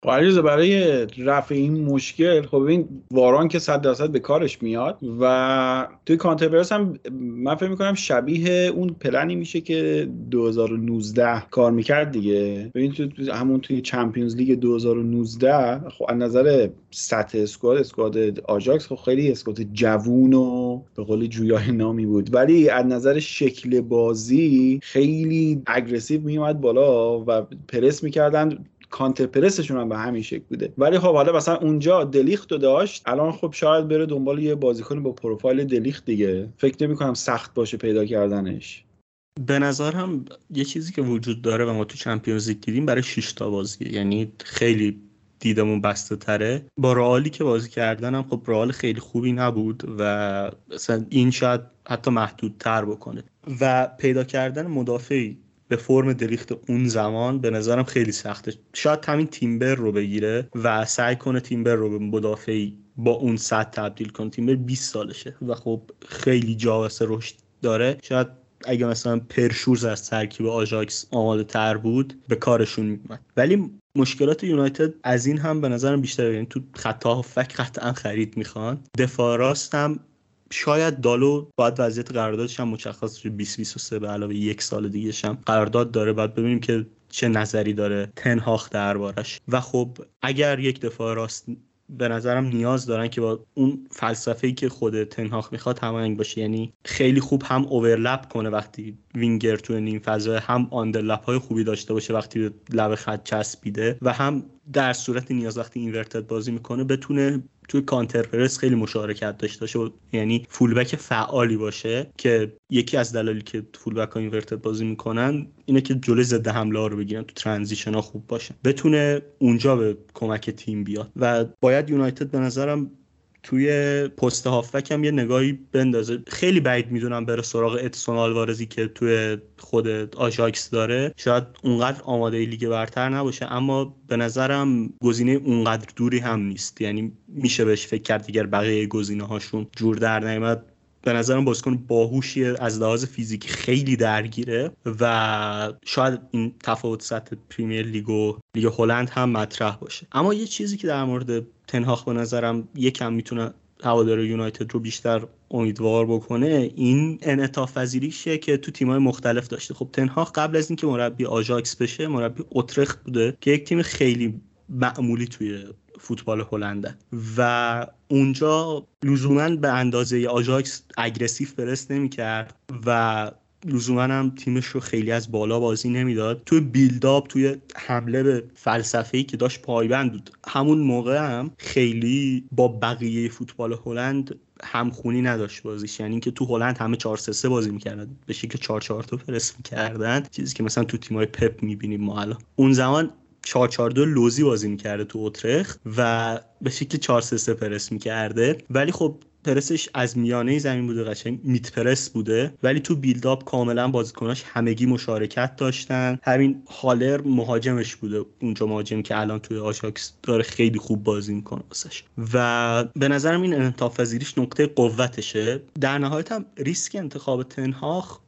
علیرضا، برای رفع این مشکل خب این واران که صد درصد به کارش میاد و توی کانتر پرس هم من فکر میکنم شبیه اون پلنی میشه که دو هزار و نوزده کار میکرد دیگه. ببین تو همون توی چمپیونز لیگ دو هزار و نوزده خب از نظر سطح اسکواد اسکواد آژاکس خب خیلی اسکواد جوون و به قول جویای نامی بود، ولی از نظر شکل بازی خیلی اگریسیو میومد بالا و پرس میکردن، کانتر پرسشون هم به همین شکل بوده. ولی خب حالا مثلا اونجا دلیخت رو داشت، الان خب شاید بره دنبال یه بازیکن با پروفایل دلیخت دیگه، فکر نمی‌کنم سخت باشه پیدا کردنش. به نظر هم یه چیزی که وجود داره و ما تو چمپیونز لیگ دیدیم برای شش تا بازی، یعنی خیلی دیدمون بسته تره. با رئالی که بازی کردن هم خب رئال خیلی خوبی نبود و مثلا این شاید حتی محدودتر بکنه و پیدا کردن مدافعی به فرم دلیخت اون زمان به نظرم خیلی سخته. شاید همین تیمبر رو بگیره و سعی کنه تیمبر رو به مدافعی با اون سطح تبدیل کنه. تیمبر بیست سالشه و خب خیلی جا واسه رشد داره. شاید اگه مثلا پرشورز از ترکیب آژاکس آماده تر بود به کارشون میومد. ولی مشکلات یونایتد از این هم به نظرم بیشتره، یعنی تو خط هافک قطعا خرید میخوان، دفاع راست هم شاید دالو باید وضعیت قراردادش هم مشخص بشه، بیست بیست و سه به علاوه یک سال دیگه هم قرارداد داره، باید ببینیم که چه نظری داره تنهاخ دربارش. و خب اگر یک دفاع راست به نظرم نیاز دارن که با اون فلسفه‌ای که خود تنهاخ میخواد هماهنگ باشه، یعنی خیلی خوب هم اورلپ کنه وقتی وینگر تو نیم فضا، هم آندرلپ های خوبی داشته باشه وقتی به لب خط چسبیده، و هم در صورت نیاز وقتی اینورتد بازی میکنه بتونه توی کانتر پرس خیلی مشارکت داشته باشه، یعنی فولبک فعالی باشه که یکی از دلایلی که فولبک ها اینورتد بازی میکنن اینه که جلوی ضد حمله ها رو بگیرن، تو ترانزیشن ها خوب باشه، بتونه اونجا به کمک تیم بیاد. و باید یونایتد به نظرم توی پست هافبک هم یه نگاهی بندازه. خیلی بعید میدونم بره سراغ ادسون آلوارزی که توی خود آژاکس داره، شاید اونقدر آماده لیگ برتر نباشه، اما به نظرم گزینه اونقدر دوری هم نیست، یعنی میشه بهش فکر کرد دیگر بقیه گزینه‌هاشون جور در نمیاد. به نظرم بازیکن باهوشیه، از لحاظ فیزیکی خیلی درگیره و شاید این تفاوت سطح پریمیر لیگ و لیگ هلند هم مطرح باشه. اما یه چیزی که در مورد تنهاخ به نظرم یکم میتونه هوادار یونایتد رو بیشتر امیدوار بکنه این انعطاف پذیریشه که تو تیم‌های مختلف داشته. خب تنهاخ قبل از اینکه مربی آژاکس بشه مربی اترخت بوده که یک تیم خیلی معمولی توی فوتبال هلند و اونجا لزوماً به اندازه آژاکس اگریسیو پرس نمی‌کرد و لزوماً هم تیمش رو خیلی از بالا بازی نمیداد. توی بیلداپ توی حمله به فلسفه‌ای که داشت پایبند بود. همون موقع هم خیلی با بقیه فوتبال هلند همخونی نداشت بازیش، یعنی اینکه تو هلند همه چهار سه سه بازی می‌کردن، به شکل چهار چهار تو پرس می‌کردن، چیزی که مثلا تو تیم‌های پپ می‌بینیم ما الان. اون زمان چهار چهار دو لوزی بازی میکرده تو اترخت و به شکل چهار سه سه پرس میکرده، ولی خب پرسش از میانه زمین بوده، قشنگ میت پرس بوده. ولی تو بیلداپ کاملا بازیکناش همگی مشارکت داشتن. همین هالر مهاجمش بوده اونجا، مهاجم که الان توی آژاکس داره خیلی خوب بازی میکنه واسش و به نظرم این انعطاف پذیریش نقطه قوتشه. در نهایت هم ریسک انتخاب تنهاخ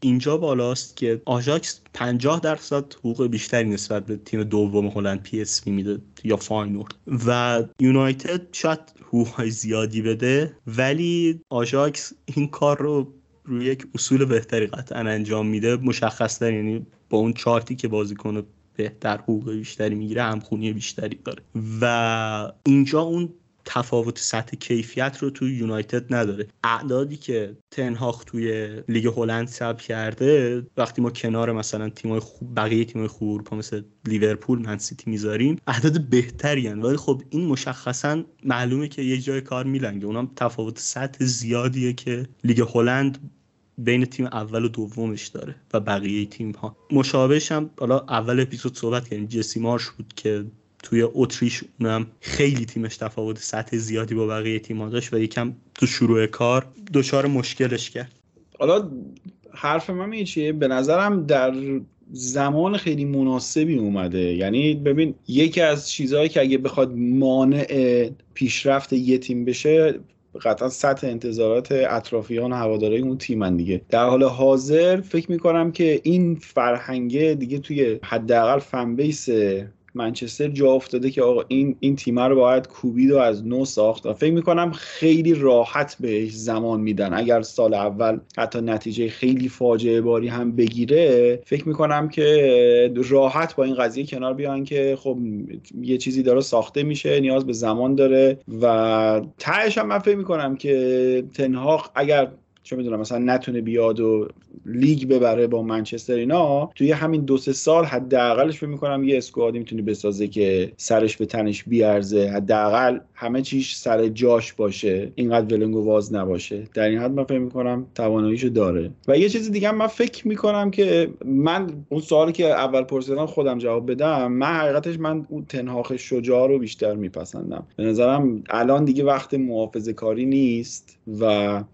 اینجا بالاست که آژاکس پنجاه درصد حقوق بیشتری نسبت به تیم دوم هلند پی اس وی میده یا فاینورد و یونایتد شاید حقوق‌های زیادی بده، ولی آژاکس این کار رو روی یک اصول بهتری قطعا انجام میده، مشخص‌تر، یعنی با اون چارتی که بازیکن بهتر حقوق بیشتری میگیره، همخونی بیشتری داره و اینجا اون تفاوت سطح کیفیت رو توی یونایتد نداره. اعدادی که تنهاخ توی لیگ هلند ثبت کرده وقتی ما کنار مثلا تیمای خوب بقیه تیمای خوب اروپا مثل لیورپول، منسیتی میذاریم، اعداد بهتری ان، ولی خب این مشخصا معلومه که یه جای کار میلنگه. اونم تفاوت سطح زیادیه که لیگ هلند بین تیم اول و دومش داره و بقیه تیم‌ها. مشابهش هم حالا اول اپیزود صحبت کردیم، جسی مارش بود که توی اتریش اونم خیلی تیمش تفاوت سطح زیادی با بقیه تیم‌ها داشت و یکم تو شروع کار دچار مشکلش کرد. حالا حرف من این چیه، به نظرم در زمان خیلی مناسبی اومده. یعنی ببین، یکی از چیزهایی که اگه بخواد مانع پیشرفت یه تیم بشه قطعا سطح انتظارات اطرافیان و هواداری اون تیمن دیگه. در حال حاضر فکر میکنم که این فرهنگه دیگه توی حداقل فن بیس منچستر جا افتاده که آقا این این تیم رو باید کوبید و از نو ساخت. فکر میکنم خیلی راحت بهش زمان میدن. اگر سال اول حتی نتیجه خیلی فاجعه باری هم بگیره، فکر میکنم که راحت با این قضیه کنار بیان که خب یه چیزی داره ساخته میشه، نیاز به زمان داره. و تهش هم من فکر میکنم که تنهاق اگر چه میدونم مثلا نتونه بیاد و لیگ ببره با منچستر اینا، توی همین دو سه سال حداقلش فکر می‌کنم یه اسکوادی میتونه بسازه که سرش به تنش بیارزه، حداقل همه چیش سر جاش باشه، اینقدر ولنگ و واز نباشه. در این حد من فکر می‌کنم تواناییشو داره. و یه چیز دیگه من فکر می‌کنم که من اون سوالی که اول پرسیدم خودم جواب بدم، من حقیقتش من اون تنهاخ شجاع رو بیشتر میپسندم. به نظرم الان دیگه وقت محافظه‌کاری نیست و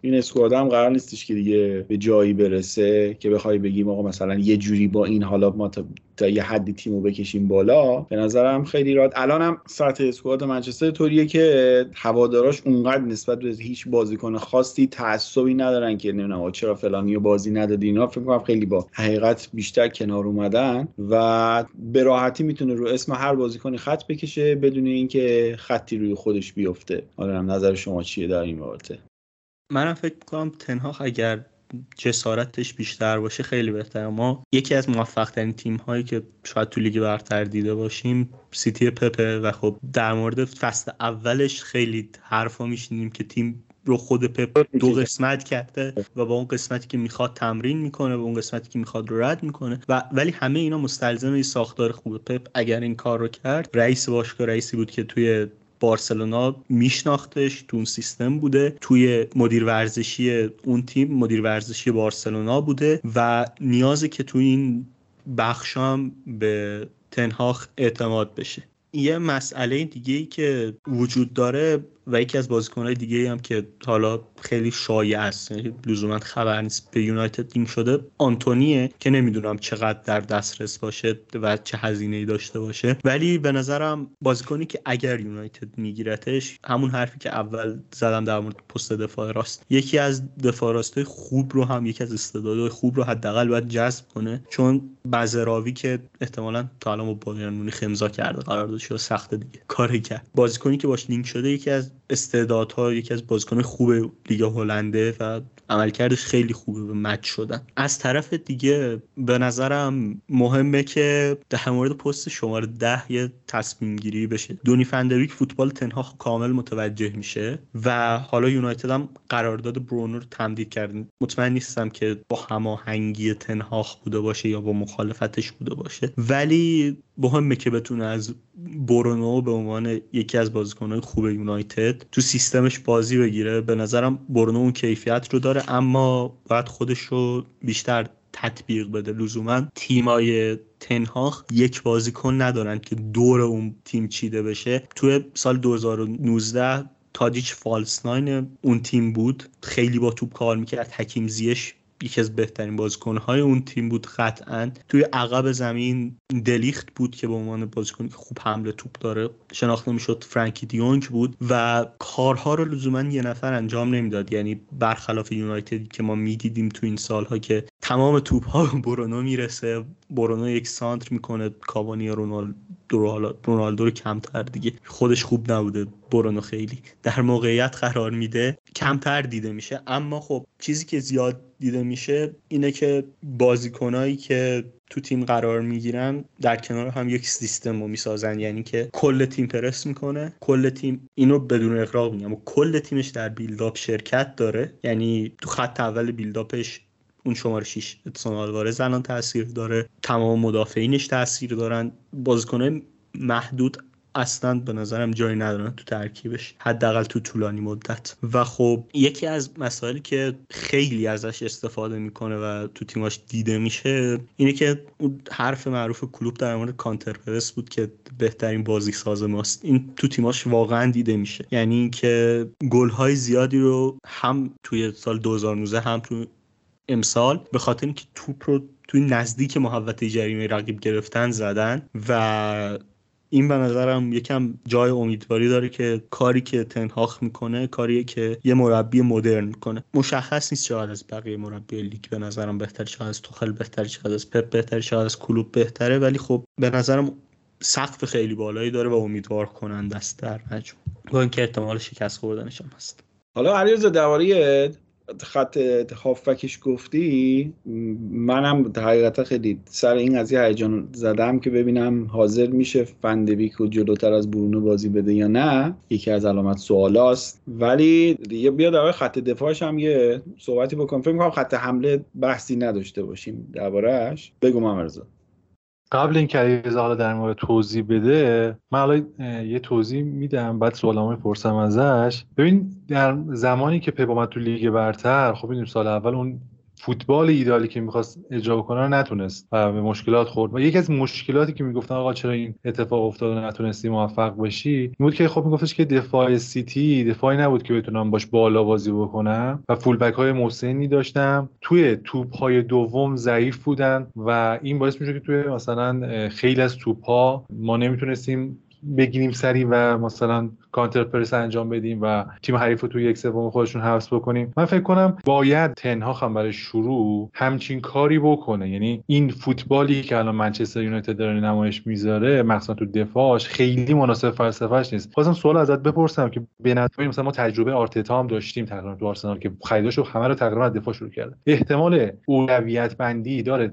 این اسکوادم قرار نیستش که دیگه به جایی برسه که بخوای بگیم آقا مثلا یه جوری با این حالا ما تا, تا یه حدی تیمو بکشیم بالا. به نظرم خیلی راحت الانم سطح اسکواد منچستر طوریه که هواداراش اونقدر نسبت به هیچ بازیکن خاصی تعصبی ندارن که نمیدونم چرا فلانیو بازی ندادی اینا. فکر کنم خیلی با حقیقت بیشتر کنار اومدن و به راحتی میتونه رو اسم هر بازیکنی خط بکشه بدون اینکه خطی روی خودش بیفته. حالا نظر شما چیه در این مورد؟ منم فکر می‌کنم تنهاخ اگر جسارتش بیشتر باشه خیلی بهتره. ما یکی از موفق‌ترین تیم‌هایی که شاید تو لیگ برتر دیده باشیم سیتی پپه و خب در مورد فصل اولش خیلی حرفا می‌شنیدیم که تیم رو خود پپ دو قسمت کرده و با اون قسمتی که میخواد تمرین میکنه و اون قسمتی که میخواد رو رد میکنه و ولی همه اینا مستلزم یه ساختار خوبه. پپ اگر این کار رو کرد، رئیس باشگاه رئیسی بود که توی بارسلونا میشناختش، تو اون سیستم بوده، توی مدیر ورزشی اون تیم مدیر ورزشی بارسلونا بوده و نیازه که توی این بخشام به تنهاخ اعتماد بشه. یه مسئله دیگه‌ای که وجود داره و یکی از بازیکن‌های دیگه‌ای هم که حالا خیلی شایع است، یعنی لزوما خبر نیست، به یونایتد لینک شده، آنتونیه که نمیدونم چقدر در دسترس باشه و چه هزینه‌ای داشته باشه، ولی به نظرم بازیکنی که اگر یونایتد میگیرتش، همون حرفی که اول زدم در مورد پست دفاع راست، یکی از دفاع راست‌های خوب رو هم یکی از استعدادهای خوب رو حداقل باید جذب کنه، چون بازراوی که احتمالاً تا الان با بایرن مونیخ امضا کرده قراردادش رو سخت دیگه کاری کرد. بازیکنی که باش لینک شده یکی از استعدادها، یکی از بازیکن‌های خوب لیگ هلنده و عملکردش خیلی خوبه به مچ شدن. از طرف دیگه به نظرم مهمه که در مورد پست شماره ده یه تصمیم گیری بشه. دونی فندویک فوتبال تنهاخ کامل متوجه میشه و حالا یونایتد هم قرارداد برونو رو تمدید کرد. مطمئن نیستم که با هماهنگی تنهاخ بوده باشه یا با مخالفتش بوده باشه، ولی مهمه که بتونه از برونو به عنوان یکی از بازیکن‌های خوب یونایتد تو سیستمش بازی بگیره. به نظرم برونو اون کیفیت رو داره، اما باید خودش رو بیشتر تطبیق بده. لزوما تیمای تنهاخ یک بازیکن ندارن که دور اون تیم چیده بشه. توی سال دو هزار و نوزده تادیچ فالس ناین اون تیم بود، خیلی با توپ کار میکرد. حکیم زیش یکی از بهترین بازیکن‌های اون تیم بود قطعاً. توی عقب زمین دلیخت بود که به عنوان بازیکنی که خوب حمله توپ داره شناخته میشد، فرانکی دیونگ بود و کارها رو لزوماً یه نفر انجام نمیداد. یعنی برخلاف یونایتدی که ما میدیدیم تو این سالها که تمام توپ‌ها برونو میرسه، برونو یک سانتر میکنه، کاوانی رونالد رونالدو رو کمتر دیگه، خودش خوب نبوده برونو، خیلی در موقعیت قرار میده، کمتر دیده میشه. اما خب چیزی که زیاد دیده میشه اینه که بازیکنایی که تو تیم قرار میگیرن در کنار هم یک سیستم رو میسازن، یعنی که کل تیم پرس میکنه، کل تیم، اینو بدون اغراق میگم، کل تیمش در بیلداپ شرکت داره، یعنی تو خط اول بیلداپش اون شماره شش ادسون آلوارز الان تاثیر داره، تمام مدافعینش تاثیر دارن، بازیکنای محدود اصلا به نظرم جایی ندارن تو ترکیبش، حداقل تو طولانی مدت. و خب یکی از مسائلی که خیلی ازش استفاده میکنه و تو تیماش دیده میشه اینه که اون حرف معروف کلوب در مورد کانتر پرس بود که بهترین بازی ساز ماست، این تو تیماش واقعا دیده میشه، یعنی اینکه گل‌های زیادی رو هم توی سال دو هزار و نوزده هم تو امسال به خاطر اینکه توپ رو توی نزدیک محوطه جریمه رقیب گرفتن زدن. و این به نظرم یکم جای امیدواری داره که کاری که تنهاخ میکنه کاریه که یه مربی مدرن میکنه. مشخص نیست چقدر از بقیه مربی لیگ به نظرم بهتر، چقدر از توخل بهتر، چقدر از پپ بهتر، چقدر از کلوب بهتره، ولی خب به نظرم سقف خیلی بالایی داره و امیدوار کننده است در مجموع، با اینکه احتمال شکست خوردنش هم هست. حالا علیرضا درباره خط هافبکش گفتی، منم حقیقتا خیلی سر این قضیه هیجان زدم که ببینم حاضر میشه فندویک رو جلوتر از برونو بازی بده یا نه، یکی از علامت سوالاست. ولی دیگه بیا درباره خط دفاعش هم یه صحبتی بکنم، فکر می‌کنم خط حمله بحثی نداشته باشیم درباره‌اش. بگو محمد رضا. قبل این علیرضا حالا در مورد توضیح بده، من حالا یه توضیح میدم بعد سوالامو میپرسم ازش. ببین در زمانی که پپ اومد تو لیگ برتر، خب می‌دونیم سال اول اون فوتبال ایدالی که می‌خواست اجرا کنه نتونست و به مشکلات خورد. و یکی از مشکلاتی که میگفتن آقا چرا این اتفاق افتاد و نتونستی موفق بشی این بود که خب میگفتش که دفاع سیتی دفاعی نبود که بتونم باش بالا بازی بکنم و فول بک‌های محسنی داشتم، توی توپ‌های دوم ضعیف بودن و این باعث میشه که توی مثلا خیلی از توپ‌ها ما نمیتونستیم بگیریم سری و مثلا کانتر پرس انجام بدیم و تیم حریف رو توی یک سوم خودشون حبس بکنیم. من فکر کنم باید تنهاخ هم برای شروع همچین کاری بکنه، یعنی این فوتبالی که الان منچستر یونایتد داره نمایش میذاره مخصوصا تو دفاعش خیلی مناسب فلسفه‌اش نیست. خواستم سوال ازت بپرسم که به نظر مثلا ما تجربه آرتتا هم داشتیم تقریبا تو آرسنال که خریداشو همه رو تقریبا از دفاع شروع کرده، احتمال اولویت بندی داره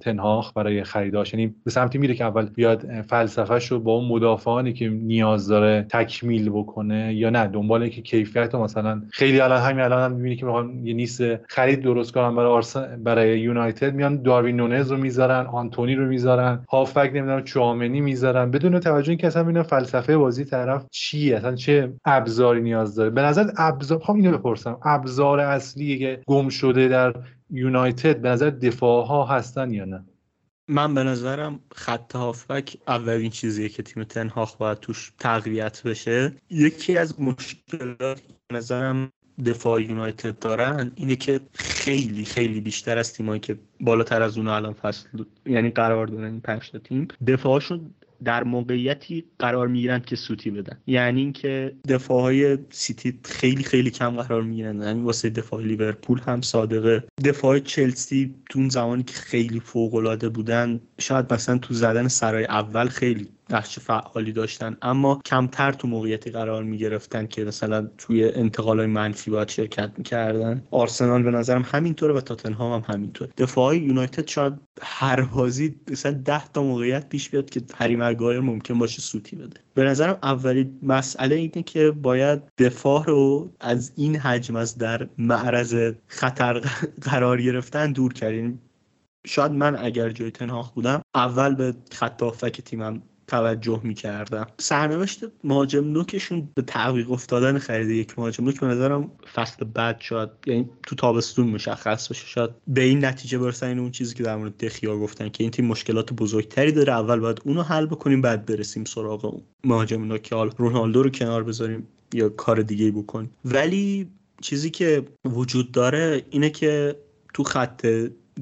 تنهاخ برای خریداش، یعنی به سمتی میره که اول بیاد فلسفه‌شو با اون مدافعانی که نیاز داره تک میل بکنه یا نه دنباله که کیفیت رو مثلا خیلی الان همین الان هم می‌بینی که می‌خوام یه نیست خرید درست کنم برای آرسنال برای یونایتد، میان داروین نونز رو میذارن، آنتونی رو میذارن، هافبک نمیدونم چوامنی میذارن بدون توجه اینکه اصلا اینا فلسفه بازی طرف چیه، اصلا چه ابزاری نیاز داره. به نظر ابزار می‌خوام اینو بپرسم، ابزار اصلی که گم شده در یونایتد به نظر دفاع‌ها هستن یا نه؟ من به نظرم خط هافبک اولین چیزیه که تیم تنهاخ باید توش تقویت بشه. یکی از مشکلات به نظرم دفاع یونایتد دارن اینه که خیلی خیلی بیشتر از تیمایی که بالاتر از اون الان فصل یعنی قرار دارن این پنج تا تیم دفاعشون در موقعیتی قرار میگیرن که سوتی بدن، یعنی اینکه دفاعهای سیتی خیلی خیلی کم قرار میگیرن، یعنی واسه دفاع لیورپول هم صادقه، دفاع چلسی تو اون زمانی که خیلی فوق العاده بودن شاید مثلا تو زدن سرای اول خیلی نقش فعالی داشتن اما کمتر تو موقعیتی قرار میگرفتن که مثلا توی انتقالای منفی باید شرکت میکردن. آرسنال به نظرم همینطوره و تاتنهام هم همینطور. دفاعی یونایتد شاید هر بازی مثلا ده تا موقعیت پیش بیاد که هریمرگایر ممکن باشه سوتی بده. به نظرم اولین مسئله اینه که باید دفاع رو از این حجم از در معرض خطر قرار گرفتن دور کنیم. شاید من اگر جای تنهاخ بودم اول به خط هافبک تیمم توجه می‌کردم. سرنوشت مهاجم نوکشون به تعویق افتادن خرید یک مهاجم نوک به نظرم فصل بعد شاید یعنی تو تابستون مشخص بشه، شاید به این نتیجه برسن این اون چیزی که در مورد دخیا گفتن که این تیم مشکلات بزرگتری داره، اول باید اونو حل بکنیم بعد برسیم سراغ اون مهاجم نوک که حالا رونالدو رو کنار بذاریم یا کار دیگه‌ای بکنیم. ولی چیزی که وجود داره اینه که تو خط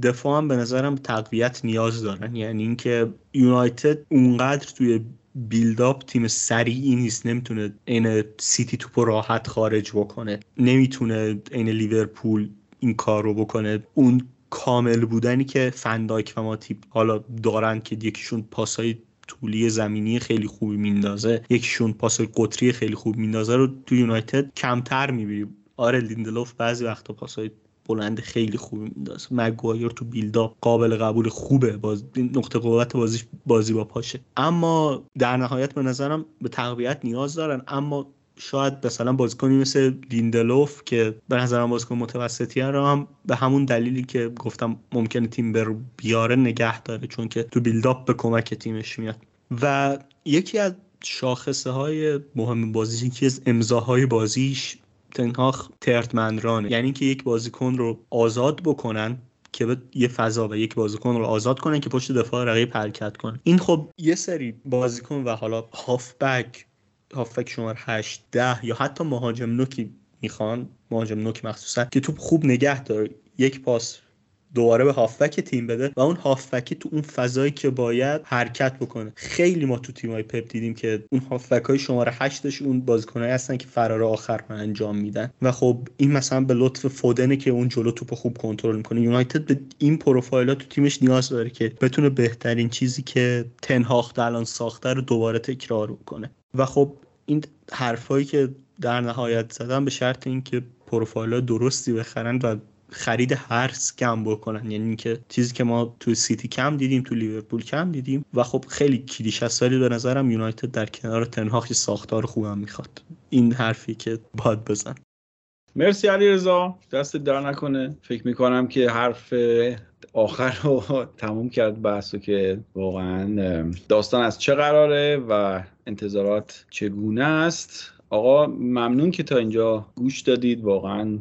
دفاع هم به نظرم تقویت نیاز دارن، یعنی اینکه یونایتد اونقدر توی بیلداپ تیم سریعی نیست، نمیتونه این سیتی توپو راحت خارج بکنه، نمیتونه این لیورپول این کار رو بکنه، اون کامل بودنی که فندایک و ماتیپ حالا دارن که یکیشون پاسای طولی زمینی خیلی خوبی میندازه، یکیشون پاس قطری خیلی خوب میندازه رو تو یونایتد کمتر میبینیم. آره لیندلوف بعضی وقتا پاسای بلند خیلی خوب میندازه، مگوایر تو بیلداپ قابل قبول خوبه، باز نقطه قوت بازیش بازی با پاشه، اما در نهایت به نظرم به تقویت نیاز دارن. اما شاید مثلا بازیکنی مثل لیندلوف که به نظرم بازیکن متوسطی رو هم به همون دلیلی که گفتم ممکنه تیم بر بیاره نگه داره، چون که تو بیلداپ به کمک تیمش میاد. و یکی از شاخصه های مهم بازیش، یکی از امضاهای بازیش تنهاخ ترتمندرانه، یعنی که یک بازیکن رو آزاد بکنن که به یه فضا و یک بازیکن رو آزاد کنن که پشت دفاع رقیب حرکت کنه. این خب یه سری بازیکن و حالا هافبک هافبک شمار هشت ده یا حتی مهاجم نوکی میخوان، مهاجم نوک مخصوصا که توپ خوب نگه داره، یک پاس دوباره به هافبک تیم بده و اون هافبکی تو اون فضایی که باید حرکت بکنه. خیلی ما تو تیمای پپ دیدیم که اون هافبکای شماره هشتش اون بازیکنایی هستن که فرار آخر رو انجام میدن و خب این مثلا به لطف فودنه که اون جلو توپو خوب کنترل میکنه. یونایتد به این پروفایل‌ها تو تیمش نیاز داره که بتونه بهترین چیزی که تنهاخ تا الان ساخته رو دوباره تکرار کنه. و خب این حرفایی که در نهایت زدم به شرط اینکه پروفایل‌ها درستی بخرن و خرید هرس کم بکنن، یعنی که چیزی که ما تو سیتی کم دیدیم، تو لیورپول کم دیدیم. و خب خیلی کلیشه ساری به نظرم یونایتد در کنار تنهاخ ساختار خوبم میخواد. این حرفی که باید بزن. مرسی علیرضا، دست در نکنه. فکر میکنم که حرف آخر رو تموم کرد بحثو که واقعا داستان از چه قراره و انتظارات چگونه است. آقا ممنون که تا اینجا گوش دادید، واقعا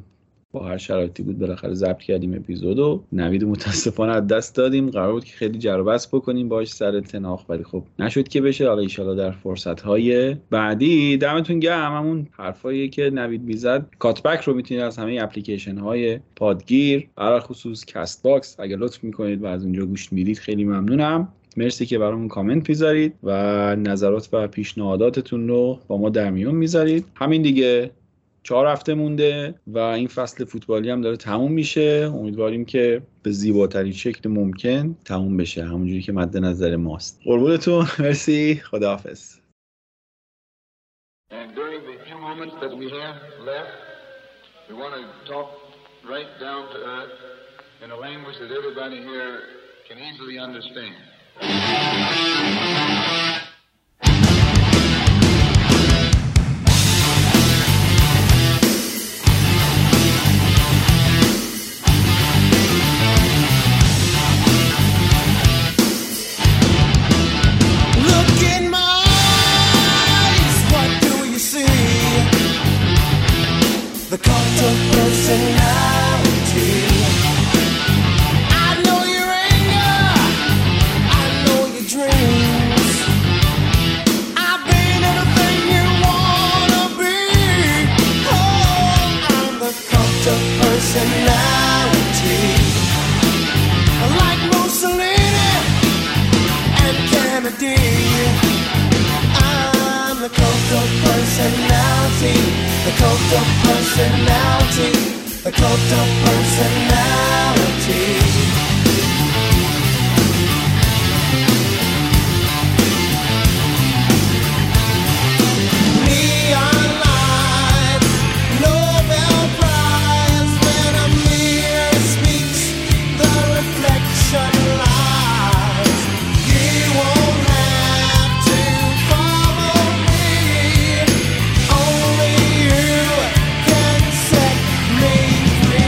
با هر شرایطی بود بالاخره ضبط کردیم اپیزودو. نوید متاسفانه از دست دادیم، قرار بود که خیلی جر و بحث بکنیم باهاش سر تناخ، ولی خب نشد که بشه. حالا ان شاءالله در فرصت‌های بعدی. دمتون گرم. همون حرفایی که نوید میزد کاتبک رو میتونید از همه اپلیکیشن‌های پادگیر، برای خصوص کست باکس اگه لطف میکنید و از اونجا گوش میدید خیلی ممنونم. مرسی که برامون کامنت میذارید و نظرات و پیشنهاداتتون رو با ما در میون میذارید. همین دیگه، چهار هفته مونده و این فصل فوتبالی هم داره تموم میشه. امیدواریم که به زیباترین شکل ممکن تموم بشه، همونجوری که مد نظر ماست. قربونتون، مرسی، خداحافظ. The cult of personality. I know your anger, I know your dreams. I've been everything you wanna be. Oh, I'm the cult of personality. Like Mussolini and Kennedy, I'm the cult of personality. The cult of personality, the cult of personality. Neon lights, Nobel Prize, when a mirror speaks, the reflection lies. You won't have to follow me, only can set me free.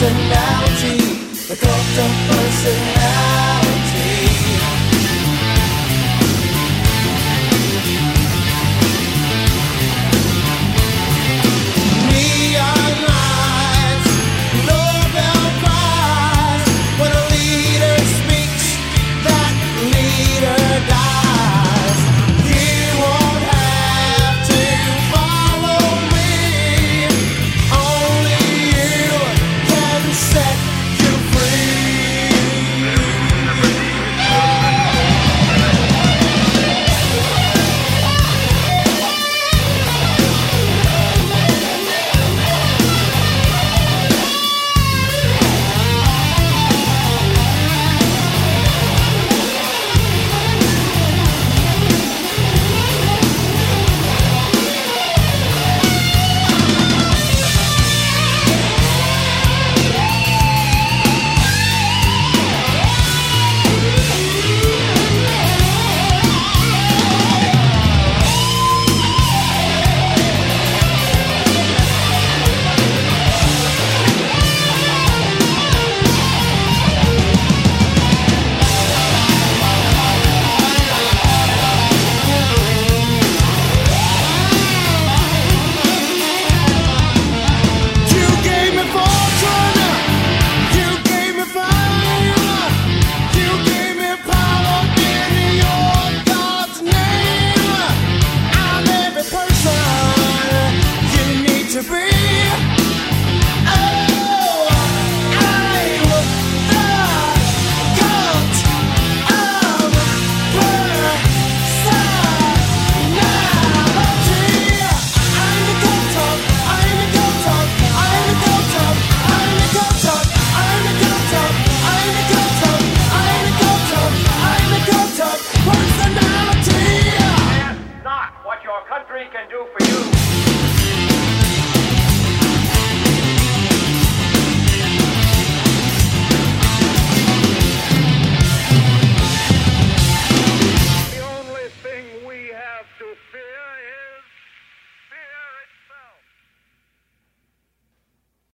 personality, the cult of personality. Neon lights, Nobel Prize, when a leader speaks, that leader dies. You won't have to follow me, only you can set you free. You gave me fortune, you gave me fame, you gave me power in your God's name. I'm every person you need to be. Oh, I was the cult of personality. I'm the cult of, I'm the cult of, I'm the cult of, I'm the cult of, I'm the cult of, I'm the cult of, I'm the cult of, I'm the cult of personality. That's not what your country can do for